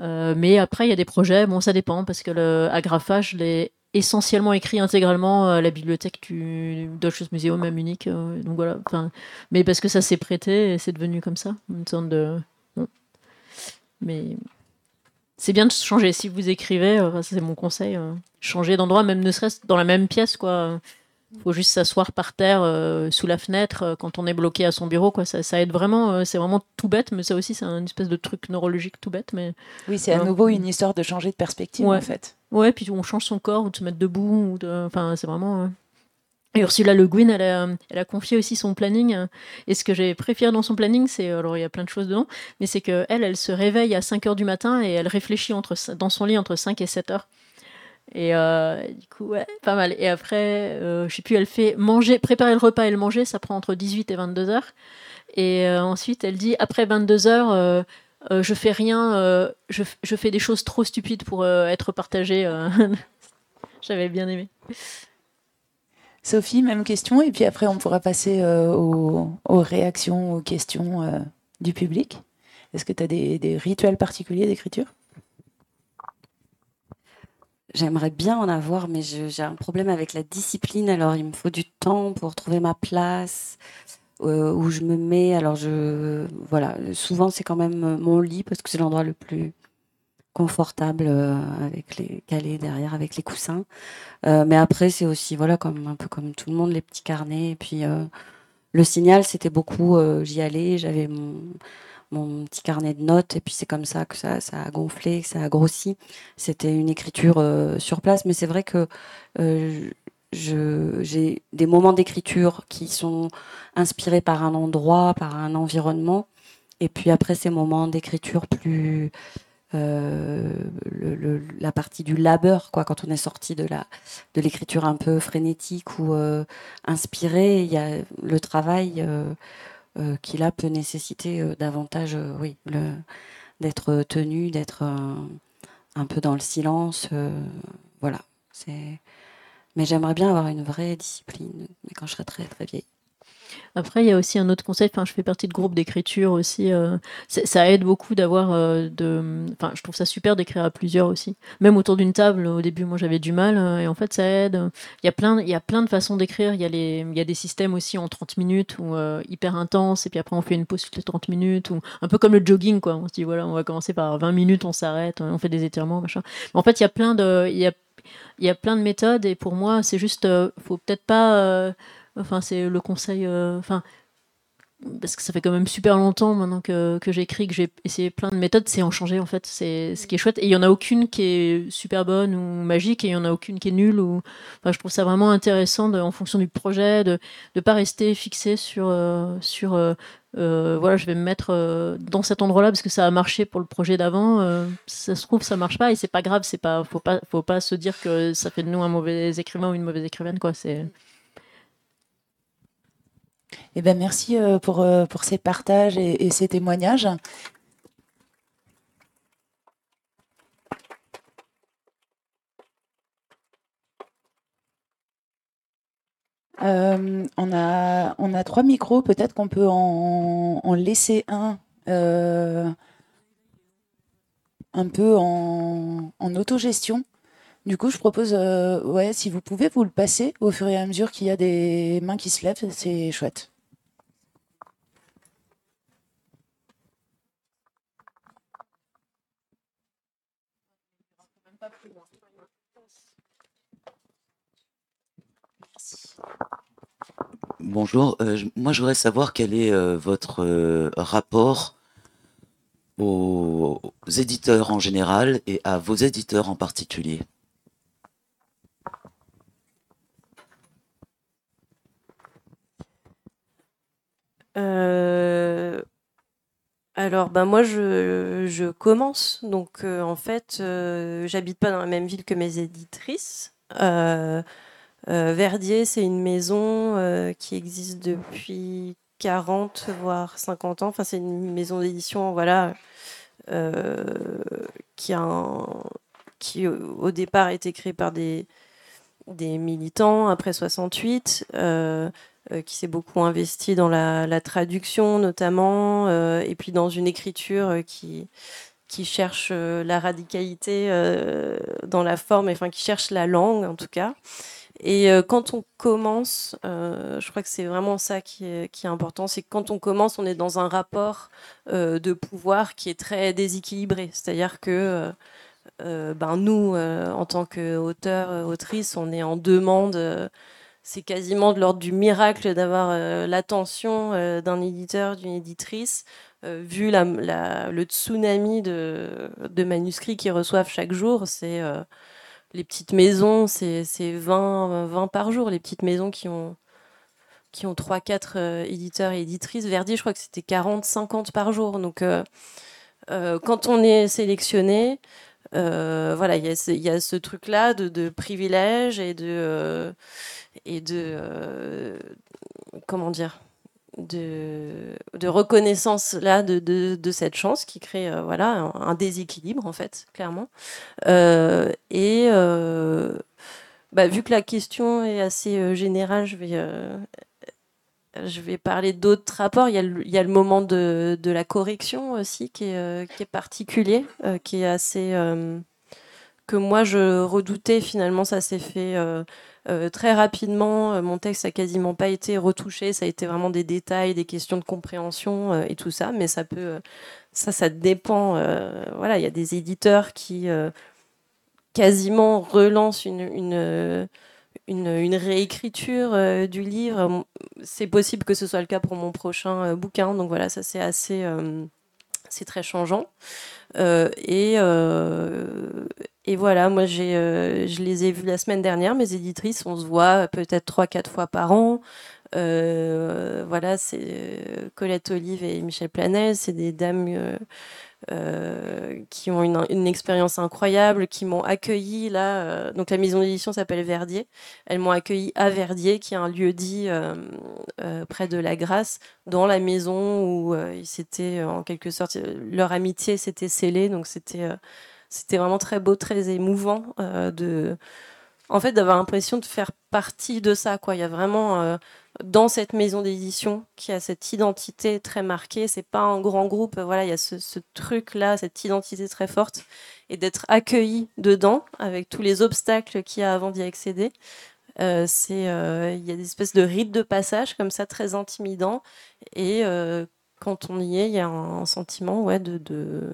Euh, mais après il y a des projets, bon ça dépend parce que le Agrafa, je l'ai essentiellement écrit intégralement à la bibliothèque du Deutsches Museum à Munich, euh, donc voilà, enfin, mais parce que ça s'est prêté et c'est devenu comme ça, une sorte de... Bon. Mais c'est bien de changer, si vous écrivez, euh, c'est mon conseil, euh, changer d'endroit, même ne serait-ce dans la même pièce, quoi. Faut juste s'asseoir par terre, euh, sous la fenêtre, euh, quand on est bloqué à son bureau, quoi. Ça, ça aide vraiment, euh, c'est vraiment tout bête, mais ça aussi, c'est une espèce de truc neurologique tout bête, mais... Oui, c'est euh, à nouveau une histoire de changer de perspective, ouais. En fait. Ouais, puis on change son corps, ou de se mettre debout, ou de... Enfin, c'est vraiment... Euh... Et Ursula Le Guin, elle a, elle a confié aussi son planning, euh, et ce que j'ai préféré dans son planning, c'est... Alors, il y a plein de choses dedans, mais c'est qu'elle, elle se réveille à cinq heures du matin, et elle réfléchit entre, dans son lit entre cinq et sept heures. Et euh, du coup, ouais, pas mal. Et après, euh, je sais plus, elle fait manger, préparer le repas et le manger, ça prend entre dix-huit et vingt-deux heures. Et euh, ensuite, elle dit, après vingt-deux heures, euh, euh, je fais rien, euh, je, je fais des choses trop stupides pour euh, être partagée. Euh. J'avais bien aimé. Sophie, même question. Et puis après, on pourra passer euh, aux, aux réactions, aux questions euh, du public. Est-ce que tu as des, des rituels particuliers d'écriture ? J'aimerais bien en avoir, mais je, j'ai un problème avec la discipline. Alors, il me faut du temps pour trouver ma place, euh, où je me mets. Alors, je, voilà, souvent, c'est quand même mon lit, parce que c'est l'endroit le plus confortable, euh, avec les calés derrière, avec les coussins. Euh, mais après, c'est aussi, voilà, comme, un peu comme tout le monde, les petits carnets. Et puis, euh, le signal, c'était beaucoup... Euh, j'y allais, j'avais mon... mon petit carnet de notes, et puis c'est comme ça que ça, ça a gonflé, que ça a grossi. C'était une écriture euh, sur place, mais c'est vrai que euh, je, j'ai des moments d'écriture qui sont inspirés par un endroit, par un environnement, et puis après ces moments d'écriture plus... Euh, le, le, la partie du labeur, quoi, quand on est sorti de, la, de l'écriture un peu frénétique ou euh, inspirée, il y a le travail... Euh, Euh, qui là peut nécessiter euh, davantage euh, oui, le, d'être tenu, d'être euh, un peu dans le silence. Euh, voilà. C'est... Mais j'aimerais bien avoir une vraie discipline, mais quand je serai très très vieille. Après, il y a aussi un autre conseil. Enfin, je fais partie de groupes d'écriture aussi. Euh, ça aide beaucoup d'avoir euh, de. Enfin, je trouve ça super d'écrire à plusieurs aussi. Même autour d'une table. Au début, moi, j'avais du mal. Euh, et en fait, ça aide. Il y a plein. Il y a plein de façons d'écrire. Il y a les. Il y a des systèmes aussi en trente minutes ou euh, hyper intense. Et puis après, on fait une pause toutes les trente minutes ou un peu comme le jogging, quoi. On se dit voilà, on va commencer par vingt minutes, on s'arrête, on fait des étirements, machin. Mais en fait, il y a plein de. Il y a. Il y a plein de méthodes. Et pour moi, c'est juste. Euh, faut peut-être pas. Euh, Enfin, c'est le conseil... Euh, enfin, parce que ça fait quand même super longtemps maintenant que, que j'écris, que j'ai essayé plein de méthodes, c'est en changer, en fait. C'est ce qui est chouette. Et il n'y en a aucune qui est super bonne ou magique, et il n'y en a aucune qui est nulle. Ou... Enfin, je trouve ça vraiment intéressant, de, en fonction du projet, de ne pas rester fixé sur... Euh, sur euh, Euh, voilà, je vais me mettre euh, dans cet endroit-là parce que ça a marché pour le projet d'avant. Euh, ça se trouve, ça marche pas et c'est pas grave. C'est pas, faut pas, faut pas se dire que ça fait de nous un mauvais écrivain ou une mauvaise écrivaine, quoi. C'est... Eh ben merci pour, pour ces partages et, et ces témoignages. Euh, on a, on a trois micros, peut-être qu'on peut en, en laisser un euh, un peu en, en autogestion. Du coup, je propose, euh, ouais, si vous pouvez, vous le passer au fur et à mesure qu'il y a des mains qui se lèvent, c'est chouette. Bonjour, euh, moi je voudrais savoir quel est euh, votre euh, rapport aux éditeurs en général et à vos éditeurs en particulier. Euh, alors, ben moi, je, je commence. Donc, euh, en fait, euh, j'habite pas dans la même ville que mes éditrices. Euh, euh, Verdier, c'est une maison euh, qui existe depuis quarante, voire cinquante ans. Enfin, c'est une maison d'édition, voilà, euh, qui, a un, qui, au départ, a été créée par des, des militants après soixante-huit. Euh, qui s'est beaucoup investi dans la, la traduction notamment, euh, et puis dans une écriture qui, qui cherche la radicalité euh, dans la forme, enfin qui cherche la langue en tout cas. Et euh, quand on commence, euh, je crois que c'est vraiment ça qui est, qui est important, c'est que quand on commence, on est dans un rapport euh, de pouvoir qui est très déséquilibré. C'est-à-dire que euh, euh, ben nous, euh, en tant qu'auteurs, autrices, on est en demande... Euh, C'est quasiment de l'ordre du miracle d'avoir euh, l'attention euh, d'un éditeur, d'une éditrice, euh, vu la, la, le tsunami de, de manuscrits qu'ils reçoivent chaque jour. C'est euh, les petites maisons, c'est, c'est vingt par jour, les petites maisons qui ont, qui ont trois quatre euh, éditeurs et éditrices. Verdier, je crois que c'était quarante cinquante par jour. Donc, euh, euh, quand on est sélectionné, euh, voilà, il y, y a ce truc-là de, de privilège et de... Euh, et de euh, comment dire de, de reconnaissance là de, de, de cette chance qui crée euh, voilà un, un déséquilibre en fait clairement euh, et euh, bah, vu que la question est assez euh, générale, je vais euh, je vais parler d'autres rapports. Il y a le, il y a le moment de, de la correction aussi qui est, euh, qui est particulier, euh, qui est assez euh, que moi je redoutais, finalement ça s'est fait euh, euh, très rapidement. Euh, mon texte a quasiment pas été retouché, ça a été vraiment des détails, des questions de compréhension euh, et tout ça, mais ça peut, euh, ça ça dépend. Euh, voilà, il y a des éditeurs qui euh, quasiment relancent une une euh, Une, une réécriture euh, du livre. C'est possible que ce soit le cas pour mon prochain euh, bouquin. Donc voilà, ça c'est assez, euh, c'est très changeant. Euh, et, euh, et voilà, moi j'ai, euh, je les ai vus la semaine dernière, mes éditrices. On se voit peut-être trois quatre fois par an. Euh, voilà, c'est euh, Colette Olive et Michel Planel. C'est des dames euh, Euh, qui ont une, une expérience incroyable, qui m'ont accueillie là. Euh, donc la maison d'édition s'appelle Verdier. Elles m'ont accueillie à Verdier, qui est un lieu-dit euh, euh, près de la Grasse, dans la maison où euh, ils s'étaient euh, en quelque sorte, leur amitié s'était scellée. Donc c'était, euh, c'était vraiment très beau, très émouvant euh, de, en fait, d'avoir l'impression de faire partie de ça, quoi. Il y a vraiment euh, dans cette maison d'édition qui a cette identité très marquée, c'est pas un grand groupe, voilà, il y a ce, ce truc-là, cette identité très forte, et d'être accueilli dedans, avec tous les obstacles qu'il y a avant d'y accéder, euh, c'est, euh, il y a des espèces de rites de passage, comme ça, très intimidants, et euh, quand on y est, il y a un, un sentiment, ouais, de... de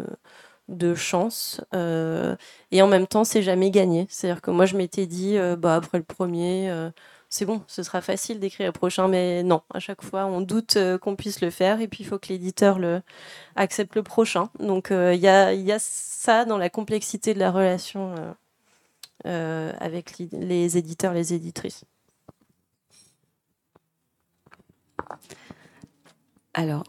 de chance euh, et en même temps c'est jamais gagné, c'est-à-dire que moi je m'étais dit euh, bah après le premier euh, c'est bon, ce sera facile d'écrire le prochain, mais non, à chaque fois on doute euh, qu'on puisse le faire et puis il faut que l'éditeur le accepte le prochain, donc il euh, y a il y a ça dans la complexité de la relation euh, euh, avec les, les éditeurs, les éditrices. Alors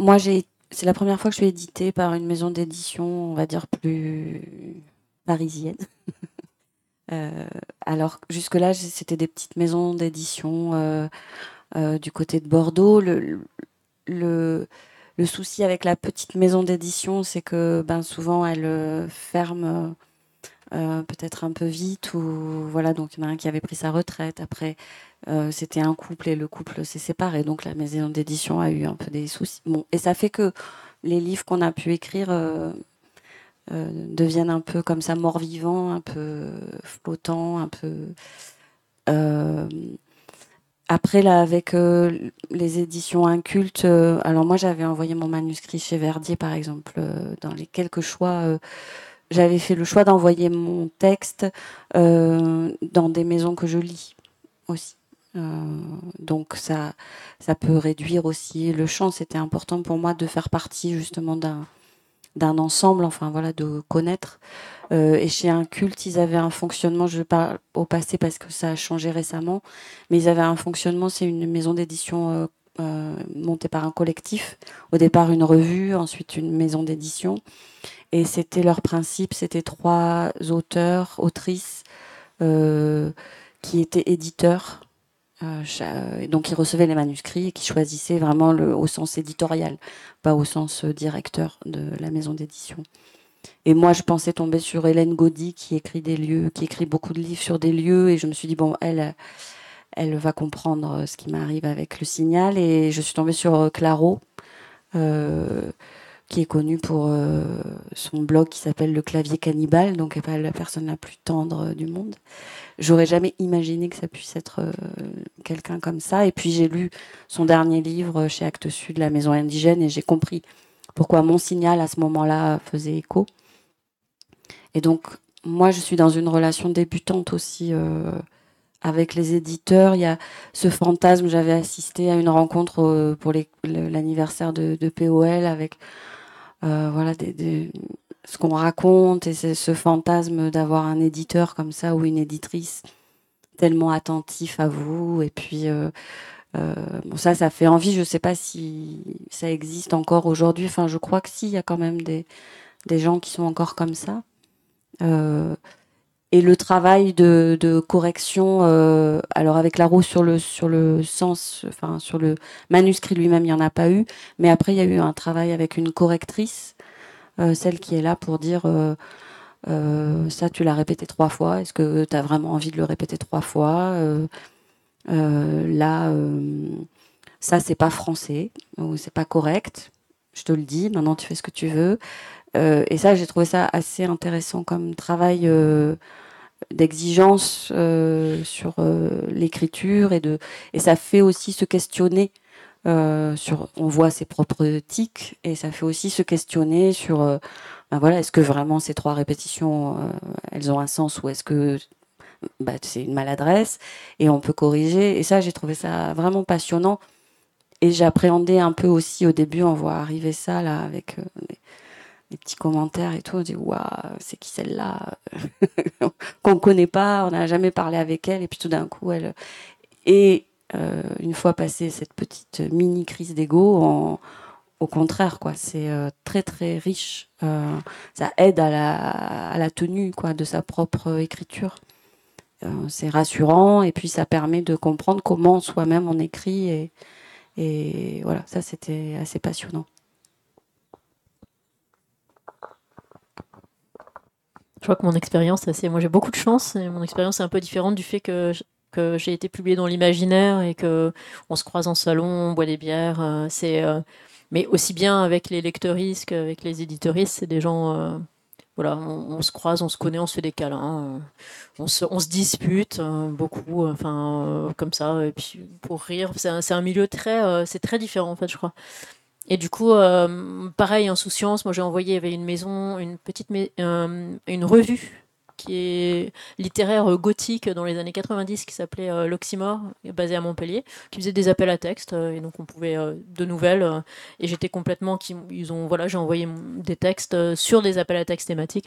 moi j'ai c'est la première fois que je suis éditée par une maison d'édition, on va dire, plus parisienne. euh, alors, jusque-là, c'était des petites maisons d'édition euh, euh, du côté de Bordeaux. Le, le, le souci avec la petite maison d'édition, c'est que ben, souvent, elle ferme euh, peut-être un peu vite. Ou, voilà, donc, il y en a un qui avait pris sa retraite. Après, Euh, c'était un couple et le couple s'est séparé, donc la maison d'édition a eu un peu des soucis. Bon, et ça fait que les livres qu'on a pu écrire euh, euh, deviennent un peu comme ça, mort-vivant, un peu flottant, un peu. Euh... Après, là, avec euh, les éditions Inculte, euh, alors moi j'avais envoyé mon manuscrit chez Verdier, par exemple, euh, dans les quelques choix. Euh, j'avais fait le choix d'envoyer mon texte euh, dans des maisons que je lis aussi. Euh, donc ça, ça peut réduire aussi le champ. C'était important pour moi de faire partie justement d'un, d'un ensemble, enfin voilà, de connaître. Euh, et chez Inculte, ils avaient un fonctionnement, je parle au passé parce que ça a changé récemment, mais ils avaient un fonctionnement, c'est une maison d'édition euh, euh, montée par un collectif. Au départ une revue, ensuite une maison d'édition. Et c'était leur principe, c'était trois auteurs, autrices, euh, qui étaient éditeurs. Euh, donc ils recevaient les manuscrits et qui choisissaient vraiment le, au sens éditorial, pas au sens directeur de la maison d'édition. Et moi je pensais tomber sur Hélène Gaudy qui écrit des lieux, qui écrit beaucoup de livres sur des lieux, et je me suis dit bon, elle, elle va comprendre ce qui m'arrive avec Le Signal. Et je suis tombée sur Claro, euh, qui est connue pour euh, son blog qui s'appelle Le Clavier Cannibale, donc elle n'est pas la personne la plus tendre euh, du monde. J'aurais jamais imaginé que ça puisse être euh, quelqu'un comme ça. Et puis j'ai lu son dernier livre chez Actes Sud, La Maison Indigène, et j'ai compris pourquoi mon signal à ce moment-là faisait écho. Et donc moi je suis dans une relation débutante aussi euh, avec les éditeurs. Il y a ce fantasme, j'avais assisté à une rencontre euh, pour les, l'anniversaire de, de P O L avec... Euh, voilà des, des, ce qu'on raconte, et c'est ce fantasme d'avoir un éditeur comme ça ou une éditrice tellement attentif à vous. Et puis euh, euh, bon, ça ça fait envie. Je sais pas si ça existe encore aujourd'hui, enfin je crois que si, il y a quand même des, des gens qui sont encore comme ça, euh, et le travail de, de correction, euh, alors avec la roue sur le, sur le sens, enfin sur le manuscrit lui-même, il n'y en a pas eu, mais après il y a eu un travail avec une correctrice, euh, celle qui est là pour dire euh, euh, ça tu l'as répété trois fois, est-ce que tu as vraiment envie de le répéter trois fois, euh, euh, là euh, ça c'est pas français, ou c'est pas correct, je te le dis, maintenant tu fais ce que tu veux. Euh, et ça, j'ai trouvé ça assez intéressant comme travail euh, d'exigence euh, sur euh, l'écriture. Et, de, et ça fait aussi se questionner euh, sur... On voit ses propres tics. Et ça fait aussi se questionner sur... Euh, ben voilà, est-ce que vraiment ces trois répétitions, euh, elles ont un sens, ou est-ce que... Bah, c'est une maladresse et on peut corriger. Et ça, j'ai trouvé ça vraiment passionnant, et j'appréhendais un peu aussi au début. On voit arriver ça là avec euh, les, les petits commentaires et tout, on dit waouh, c'est qui celle-là qu'on connaît pas, on n'a jamais parlé avec elle, et puis tout d'un coup elle et euh, une fois passée cette petite mini crise d'ego, on... au contraire quoi, c'est euh, très très riche, euh, ça aide à la, à la tenue quoi de sa propre écriture. C'est rassurant, et puis ça permet de comprendre comment soi-même on écrit, et, et voilà, ça c'était assez passionnant. Je crois que mon expérience, c'est moi j'ai beaucoup de chance, et mon expérience est un peu différente du fait que, que j'ai été publiée dans l'imaginaire et que on se croise en salon, on boit des bières, c'est, mais aussi bien avec les lecteuristes qu'avec les éditeuristes, c'est des gens... Voilà, on, on se croise, on se connaît, on se fait des câlins, on se, on se dispute euh, beaucoup, enfin euh, comme ça, et puis pour rire, c'est un, c'est un milieu très, euh, c'est très différent en fait, je crois. Et du coup, euh, pareil, insouciance, moi j'ai envoyé, il y avait une maison, une petite, mais, euh, une revue qui est littéraire gothique dans les années quatre-vingt-dix, qui s'appelait euh, L'Oxymore, basée à Montpellier, qui faisait des appels à texte, euh, et donc on pouvait euh, de nouvelles, euh, et j'étais complètement, qui, ils ont, voilà, j'ai envoyé des textes euh, sur des appels à texte thématiques,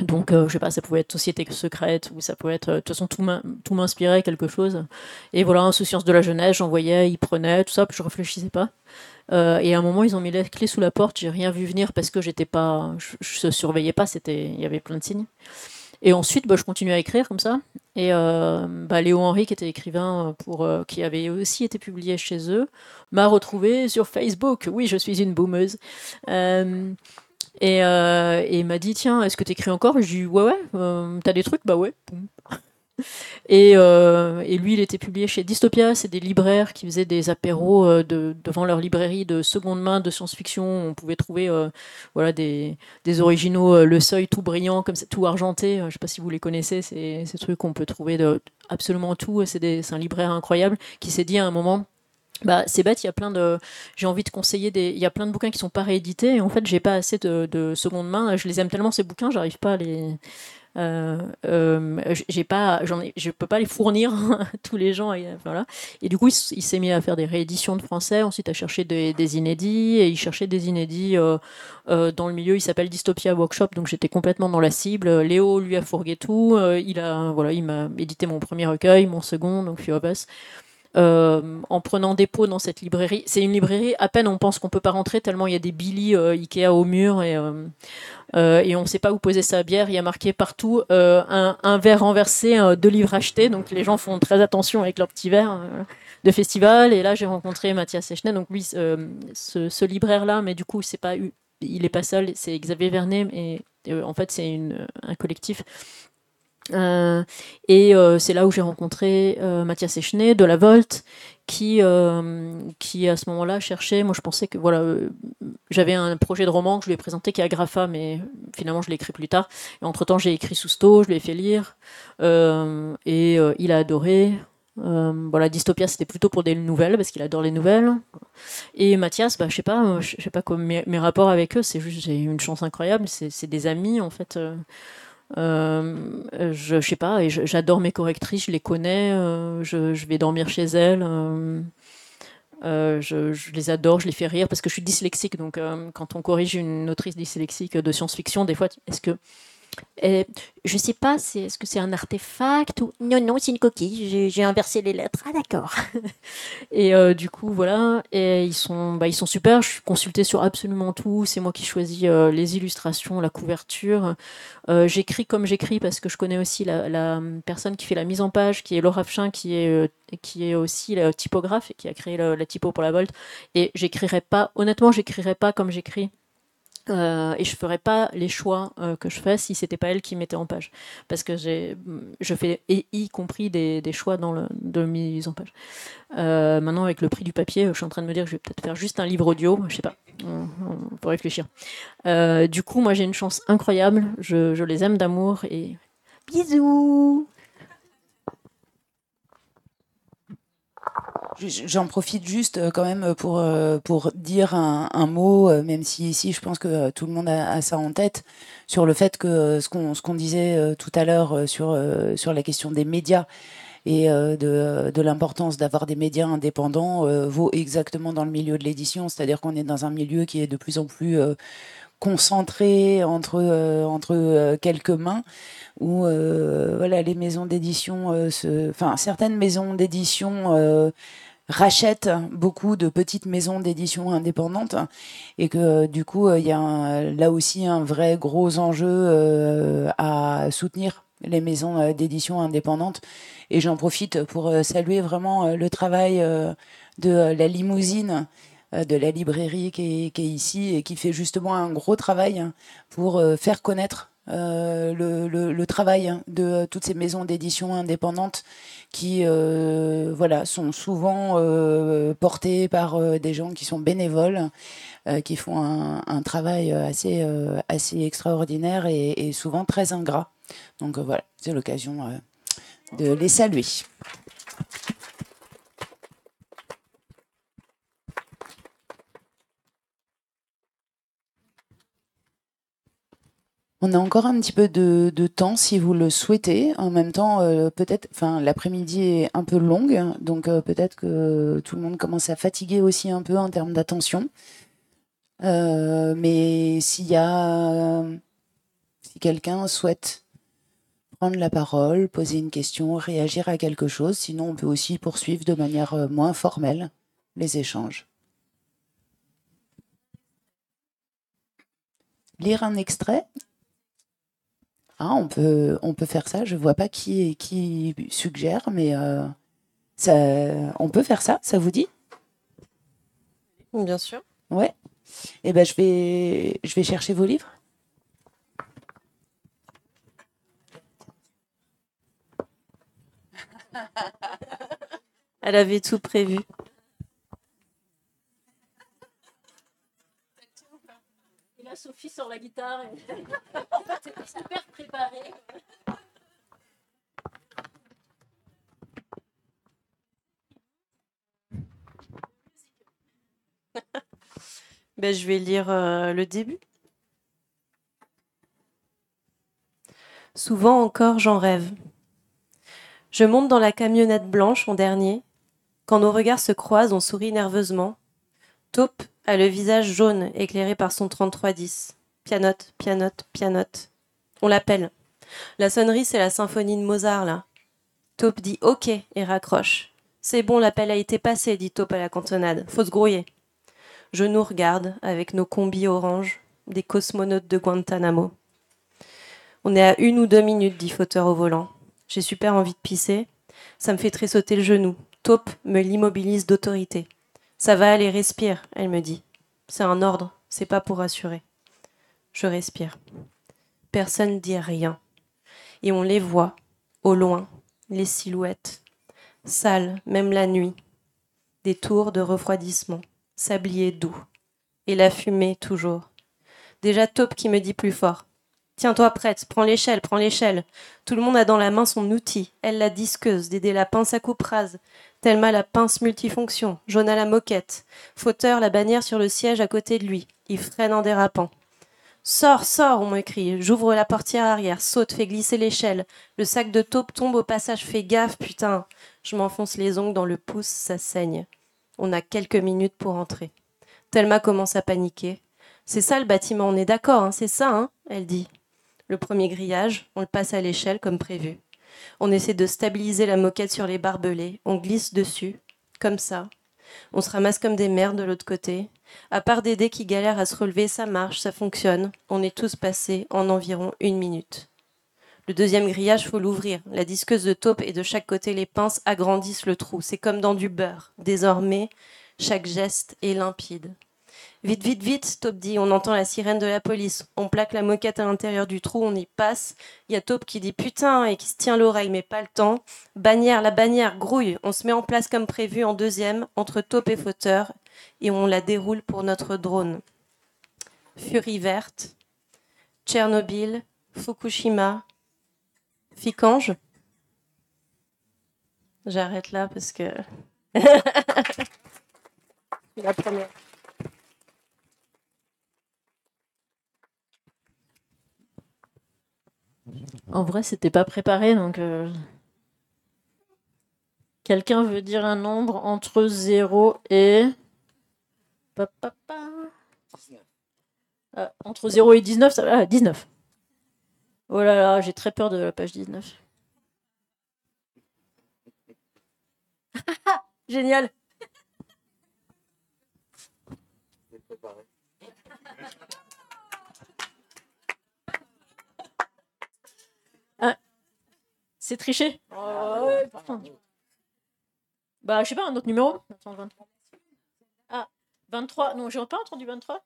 donc euh, je sais pas, ça pouvait être Société secrète, ou ça pouvait être, euh, de toute façon tout, m'in, tout m'inspirait quelque chose, et voilà, insouciance de la jeunesse, j'envoyais, ils prenaient, tout ça, puis je réfléchissais pas. Euh, et à un moment, ils ont mis la clé sous la porte, j'ai rien vu venir parce que j'étais pas, je, je surveillais pas, c'était, il y avait plein de signes. Et ensuite, bah, je continuais à écrire comme ça. Et euh, bah, Léo Henry, qui était écrivain, pour, euh, qui avait aussi été publié chez eux, m'a retrouvée sur Facebook. Oui, je suis une boomeuse. Euh, et, euh, et il m'a dit, tiens, est-ce que t'écris encore ? J'ai dit, ouais, ouais, euh, t'as des trucs ? Bah ouais. Et, euh, et lui, il était publié chez Dystopia. C'est des libraires qui faisaient des apéros euh, de, devant leur librairie de seconde main de science-fiction. On pouvait trouver euh, voilà, des, des originaux, euh, Le Seuil, tout brillant, comme ça, tout argenté. Je ne sais pas si vous les connaissez, c'est, ces trucs qu'on peut trouver de absolument tout. C'est, des, c'est un libraire incroyable qui s'est dit à un moment... Bah, c'est bête, il y a plein de, j'ai envie de conseiller des, il y a plein de bouquins qui sont pas réédités, et en fait j'ai pas assez de, de seconde main, je les aime tellement ces bouquins, j'arrive pas à les, euh, euh, j'ai pas, j'en ai, je peux pas les fournir à tous les gens, et, voilà. Et du coup il, il s'est mis à faire des rééditions de français, ensuite à chercher des, des inédits, et il cherchait des inédits euh, euh, dans le milieu, il s'appelle Dystopia Workshop, donc j'étais complètement dans la cible. Léo lui a fourgué tout, euh, il a, voilà, il m'a édité mon premier recueil, mon second, donc Few of Us. Euh, en prenant dépôt dans cette librairie, c'est une librairie à peine on pense qu'on peut pas rentrer tellement il y a des Billy euh, Ikea au mur, et, euh, euh, et on sait pas où poser sa bière, il y a marqué partout euh, un, un verre renversé, euh, deux livres achetés, donc les gens font très attention avec leur petit verre euh, de festival. Et là j'ai rencontré Mathias Sechenet, donc lui euh, ce, ce libraire là, mais du coup c'est pas, il est pas seul, c'est Xavier Vernet, et euh, en fait c'est une, un collectif. Euh, et euh, c'est là où j'ai rencontré euh, Mathias Sechenet de La Volte, qui euh, qui à ce moment-là cherchait, moi je pensais que voilà, euh, j'avais un projet de roman que je lui ai présenté qui est Agrafa, mais finalement je l'ai écrit plus tard, et entre-temps j'ai écrit Susto, je lui ai fait lire, euh, et euh, il a adoré. Euh, voilà, Dystopia c'était plutôt pour des nouvelles parce qu'il adore les nouvelles, et Mathias, bah je sais pas, je sais pas comme mes, mes rapports avec eux, c'est juste, j'ai eu une chance incroyable, c'est, c'est des amis en fait. euh, Euh, je, je sais pas, et je, j'adore mes correctrices, je les connais, euh, je, je vais dormir chez elles, euh, euh, je, je les adore, je les fais rire parce que je suis dyslexique, donc euh, quand on corrige une autrice dyslexique de science-fiction, des fois, est-ce que euh, je sais pas, c'est, est-ce que c'est un artefact ou non, non, c'est une coquille, j'ai, j'ai inversé les lettres, ah d'accord. Et euh, du coup voilà, et ils sont, bah, ils sont super, je suis consultée sur absolument tout, c'est moi qui choisis euh, les illustrations, la couverture, euh, j'écris comme j'écris parce que je connais aussi la, la personne qui fait la mise en page, qui est Laura Fchin, qui est euh, qui est aussi la typographe et qui a créé la, la typo pour La Volte, et j'écrirai pas, honnêtement j'écrirai pas comme j'écris Euh, et je ferais pas les choix euh, que je fais si c'était pas elle qui mettait en page, parce que j'ai, je fais et y compris des, des choix dans le, de mise en page. Euh, maintenant avec le prix du papier, je suis en train de me dire que je vais peut-être faire juste un livre audio, je sais pas, on, on peut réfléchir. Euh, du coup moi j'ai une chance incroyable, je, je les aime d'amour et bisous. J'en profite juste quand même pour, pour dire un, un mot, même si ici je pense que tout le monde a, a ça en tête, sur le fait que ce qu'on, ce qu'on disait tout à l'heure sur, sur la question des médias et de, de l'importance d'avoir des médias indépendants vaut exactement dans le milieu de l'édition, c'est-à-dire qu'on est dans un milieu qui est de plus en plus concentré entre, entre quelques mains, où euh, voilà, les maisons d'édition, euh, se... enfin certaines maisons d'édition euh, rachètent beaucoup de petites maisons d'édition indépendantes, et que du coup il euh, y a un, là aussi un vrai gros enjeu euh, à soutenir les maisons euh, d'édition indépendantes. Et j'en profite pour euh, saluer vraiment euh, le travail euh, de euh, la Limousine, de la librairie qui est, qui est ici et qui fait justement un gros travail pour euh, faire connaître Euh, le, le, le travail de euh, toutes ces maisons d'édition indépendantes qui euh, voilà, sont souvent euh, portées par euh, des gens qui sont bénévoles, euh, qui font un, un travail assez, euh, assez extraordinaire et, et souvent très ingrat. Donc euh, voilà, c'est l'occasion euh, de les saluer. On a encore un petit peu de, de temps si vous le souhaitez. En même temps, euh, peut-être, enfin, l'après-midi est un peu longue, donc euh, peut-être que tout le monde commence à fatiguer aussi un peu en termes d'attention. Euh, mais s'il y a, si quelqu'un souhaite prendre la parole, poser une question, réagir à quelque chose, sinon on peut aussi poursuivre de manière moins formelle les échanges. Lire un extrait ? Ah, on peut, on peut faire ça. Je ne vois pas qui, qui suggère, mais euh, ça, on peut faire ça, ça vous dit ? Bien sûr. Ouais. Eh ben, je vais, je vais chercher vos livres. Elle avait tout prévu. Sophie sort la guitare. C'est super préparé. Ben, je vais lire euh, le début. Souvent encore, j'en rêve. Je monte dans la camionnette blanche en dernier. Quand nos regards se croisent, on sourit nerveusement. Taupe a le visage jaune éclairé par son trente-trois dix. Pianote, pianote, pianote. On l'appelle. La sonnerie, c'est la symphonie de Mozart, là. Taupe dit « Ok » et raccroche. « C'est bon, l'appel a été passé », dit Taupe à la cantonade. « Faut se grouiller. » Je nous regarde avec nos combis orange, des cosmonautes de Guantanamo. On est à une ou deux minutes, dit Fauteur au volant. J'ai super envie de pisser. Ça me fait tressauter le genou. Taupe me l'immobilise d'autorité. « Ça va aller, respire », elle me dit. « C'est un ordre, c'est pas pour rassurer. » Je respire. Personne dit rien. Et on les voit, au loin, les silhouettes. Sales, même la nuit. Des tours de refroidissement, sablier doux. Et la fumée, toujours. Déjà Taupe qui me dit plus fort. « Tiens-toi prête, prends l'échelle, prends l'échelle. » Tout le monde a dans la main son outil. Elle la disqueuse, Dédé la pince à coupe rase. Thelma la pince multifonction, Jonah la moquette, Fauteur la bannière sur le siège à côté de lui. Il freine en dérapant. « Sors, sors !» on me crie. J'ouvre la portière arrière, saute, fais glisser l'échelle. Le sac de Taupe tombe au passage, fais gaffe, putain. Je m'enfonce les ongles dans le pouce, ça saigne. On a quelques minutes pour entrer. Thelma commence à paniquer. « C'est ça le bâtiment, on est d'accord, hein, c'est ça, hein ?» elle dit. Le premier grillage, on le passe à l'échelle comme prévu. On essaie de stabiliser la moquette sur les barbelés. On glisse dessus, comme ça. On se ramasse comme des merdes de l'autre côté. À part Dédé qui galère à se relever, ça marche, ça fonctionne. On est tous passés en environ une minute. Le deuxième grillage, faut l'ouvrir. La disqueuse de Taupe et de chaque côté les pinces agrandissent le trou. C'est comme dans du beurre. Désormais, chaque geste est limpide. Vite, vite, vite, Taupe dit, on entend la sirène de la police. On plaque la moquette à l'intérieur du trou, on y passe. Il y a Taupe qui dit putain et qui se tient l'oreille, mais pas le temps. Bannière, la bannière grouille. On se met en place comme prévu en deuxième, entre Taupe et Fauteur, et on la déroule pour notre drone. Furie verte, Tchernobyl, Fukushima, Ficange. J'arrête là parce que... la première. En vrai, c'était pas préparé, donc... Euh... Quelqu'un veut dire un nombre entre zéro et... Pa, pa, pa. Euh, entre zéro et dix-neuf, ça va... Ah, dix-neuf. Oh là là, j'ai très peur de la page dix-neuf. Génial. Ah, c'est triché. Oh, ouais, bah je sais pas, un autre numéro. Attends, vingt-trois. Ah, vingt-trois. Non, j'ai pas entendu vingt-trois.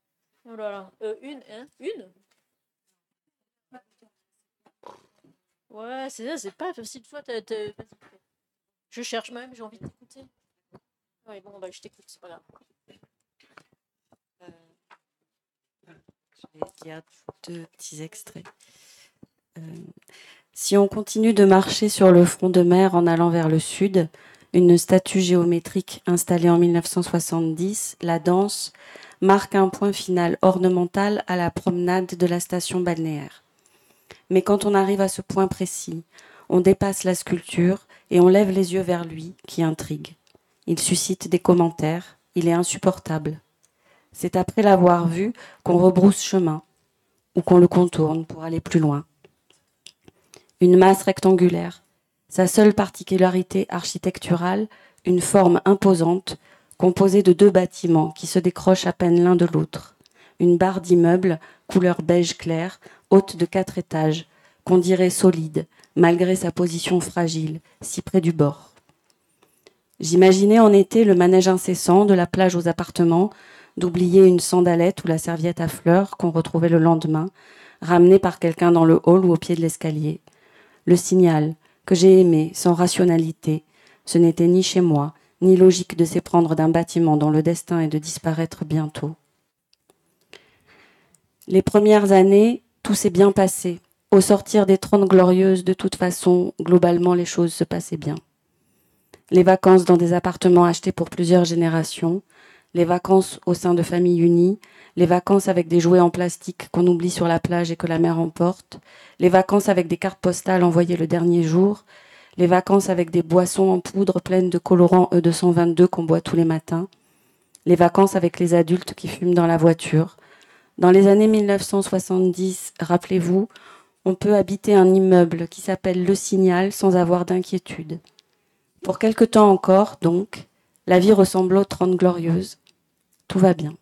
Oh là là. Euh, une, hein, une. Ouais, c'est ça, c'est pas facile. Toi, t'as, t'as... je cherche même, j'ai envie de t'écouter. Ouais, bon, bah je t'écoute, c'est pas grave. Euh, je vais dire deux petits extraits. Euh, si on continue de marcher sur le front de mer en allant vers le sud, une statue géométrique installée en dix-neuf cent soixante-dix, la danse, marque un point final ornemental à la promenade de la station balnéaire. Mais quand on arrive à ce point précis, on dépasse la sculpture et on lève les yeux vers lui, qui intrigue. Il suscite des commentaires, il est insupportable. C'est après l'avoir vu qu'on rebrousse chemin, ou qu'on le contourne pour aller plus loin. Une masse rectangulaire, sa seule particularité architecturale, une forme imposante, composée de deux bâtiments qui se décrochent à peine l'un de l'autre. Une barre d'immeubles, couleur beige clair, haute de quatre étages, qu'on dirait solide, malgré sa position fragile, si près du bord. J'imaginais en été le manège incessant de la plage aux appartements, d'oublier une sandalette ou la serviette à fleurs qu'on retrouvait le lendemain, ramenée par quelqu'un dans le hall ou au pied de l'escalier. Le signal, que j'ai aimé, sans rationalité, ce n'était ni chez moi, ni logique de s'éprendre d'un bâtiment dont le destin est de disparaître bientôt. Les premières années, tout s'est bien passé. Au sortir des Trente Glorieuses, de toute façon, globalement, les choses se passaient bien. Les vacances dans des appartements achetés pour plusieurs générations, les vacances au sein de familles unies, les vacances avec des jouets en plastique qu'on oublie sur la plage et que la mer emporte, les vacances avec des cartes postales envoyées le dernier jour, les vacances avec des boissons en poudre pleines de colorants E deux cent vingt-deux qu'on boit tous les matins, les vacances avec les adultes qui fument dans la voiture. Dans les années dix-neuf cent soixante-dix, rappelez-vous, on peut habiter un immeuble qui s'appelle Le Signal sans avoir d'inquiétude. Pour quelque temps encore, donc, la vie ressemble aux Trente Glorieuses. Tout va bien.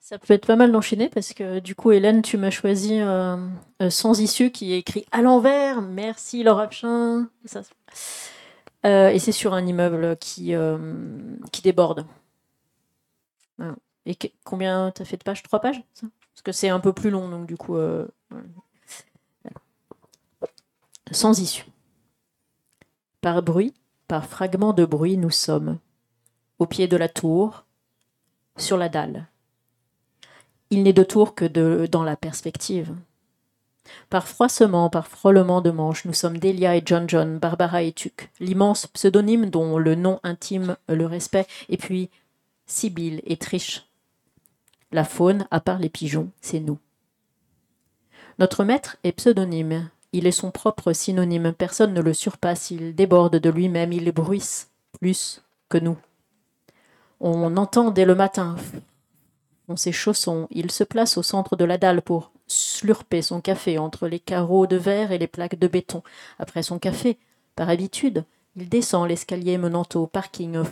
Ça peut être pas mal d'enchaîner parce que du coup, Hélène, tu m'as choisi euh, euh, Sans Issue qui est écrit à l'envers. Merci Laura Fchin. Ça, Euh, et c'est sur un immeuble qui, euh, qui déborde. Voilà. Et que, combien t'as fait de pages? Trois pages ça? Parce que c'est un peu plus long, donc du coup... Euh, voilà. Sans issue. Par bruit, par fragment de bruit, nous sommes. Au pied de la tour, sur la dalle. Il n'est de tour que de, dans la perspective. Par froissement, par frôlement de manches, nous sommes Delia et John John, Barbara et Tuc, l'immense pseudonyme dont le nom intime, le respect, et puis Sibylle et Triche. La faune, à part les pigeons, c'est nous. Notre maître est pseudonyme, il est son propre synonyme, personne ne le surpasse, il déborde de lui-même, il bruisse plus que nous. On entend dès le matin, dans ses chaussons, il se place au centre de la dalle pour slurper son café entre les carreaux de verre et les plaques de béton. Après son café, par habitude, il descend l'escalier menant au parking.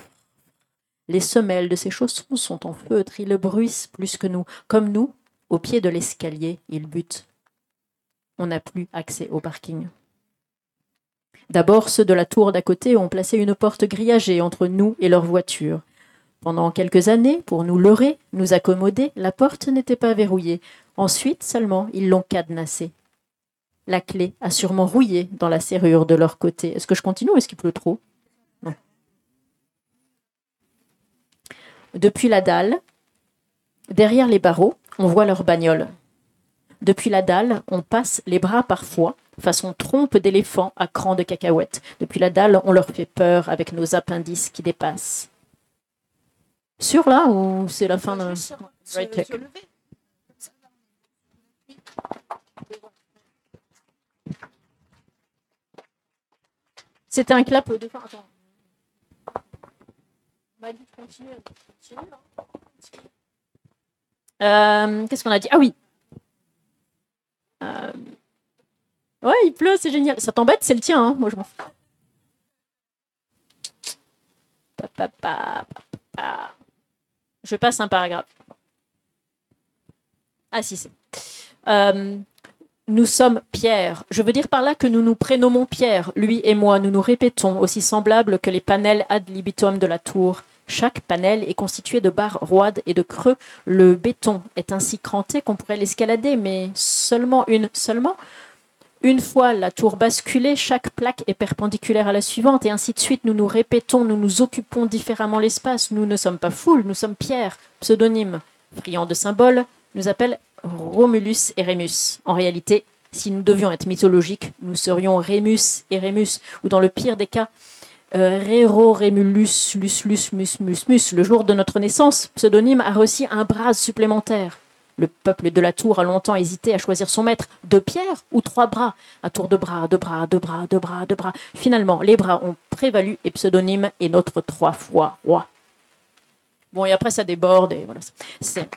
Les semelles de ses chaussons sont en feutre, il bruisse plus que nous. Comme nous, au pied de l'escalier, il bute. on n'a plus accès au parking. D'abord, ceux de la tour d'à côté ont placé une porte grillagée entre nous et leur voiture. Pendant quelques années, pour nous leurrer, nous accommoder, la porte n'était pas verrouillée. Ensuite seulement, ils l'ont cadenassée. La clé a sûrement rouillé dans la serrure de leur côté. Est-ce que je continue ou est-ce qu'il pleut trop ? Non. Depuis la dalle, derrière les barreaux, on voit leur bagnole. Depuis la dalle, on passe les bras parfois, façon trompe d'éléphant à cran de cacahuète. Depuis la dalle, on leur fait peur avec nos appendices qui dépassent. Sûr là ou c'est la fin d'un... Right. C'était un clap de fin. Attends. Euh, qu'est-ce qu'on a dit ? Ah oui. Euh... Ouais, il pleut, c'est génial. Ça t'embête, c'est le tien, hein ? Moi je m'en fous. Pa, pa, pa, pa, pa. Je passe un paragraphe. Ah si, c'est... Euh... Nous sommes Pierre. Je veux dire par là que nous nous prénommons Pierre, lui et moi. Nous nous répétons, aussi semblables que les panels ad libitum de la tour. Chaque panel est constitué de barres roides et de creux. Le béton est ainsi cranté qu'on pourrait l'escalader, mais seulement une. Seulement une fois la tour basculée, chaque plaque est perpendiculaire à la suivante, et ainsi de suite. Nous nous répétons, nous nous occupons différemment l'espace. Nous ne sommes pas foules, nous sommes Pierre, pseudonyme. Friand de symboles, nous appelle Romulus et Rémus. En réalité, si nous devions être mythologiques, nous serions Rémus et Rémus, ou dans le pire des cas, euh, Rero Rémulus, lus, lus, mus, mus, mus. Le jour de notre naissance, pseudonyme a reçu un bras supplémentaire. Le peuple de la tour a longtemps hésité à choisir son maître. Deux pierres ou trois bras ? À tour de bras, de bras, de bras, de bras, de bras. Finalement, les bras ont prévalu et pseudonyme est notre trois fois roi. Bon, et après, ça déborde et voilà. C'est...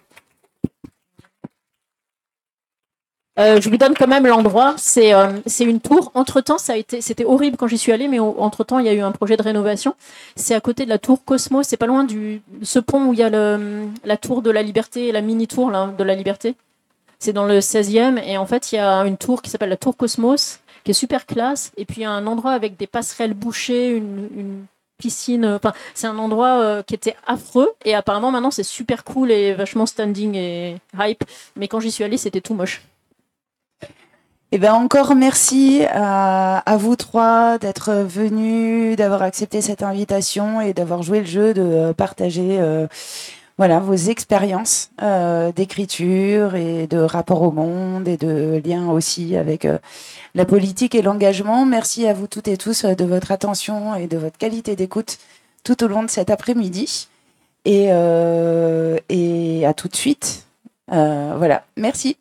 Euh, je vous donne quand même l'endroit, c'est, euh, c'est une tour. Entre-temps, ça a été, c'était horrible quand j'y suis allée, mais on, entre-temps, il y a eu un projet de rénovation. C'est à côté de la tour Cosmos, c'est pas loin du ce pont où il y a le, la tour de la Liberté, la mini-tour là, de la Liberté. C'est dans le seizième, et en fait, il y a une tour qui s'appelle la tour Cosmos, qui est super classe, et puis il y a un endroit avec des passerelles bouchées, une... une piscine, enfin, c'est un endroit euh, qui était affreux, et apparemment, maintenant, c'est super cool et vachement standing et hype, mais quand j'y suis allée, c'était tout moche. Eh ben encore merci à, à vous trois d'être venus, d'avoir accepté cette invitation et d'avoir joué le jeu de partager euh, voilà, vos expériences euh, d'écriture et de rapport au monde et de lien aussi avec euh, la politique et l'engagement. Merci à vous toutes et tous de votre attention et de votre qualité d'écoute tout au long de cet après-midi. Et, euh, et à tout de suite. Euh, voilà, merci.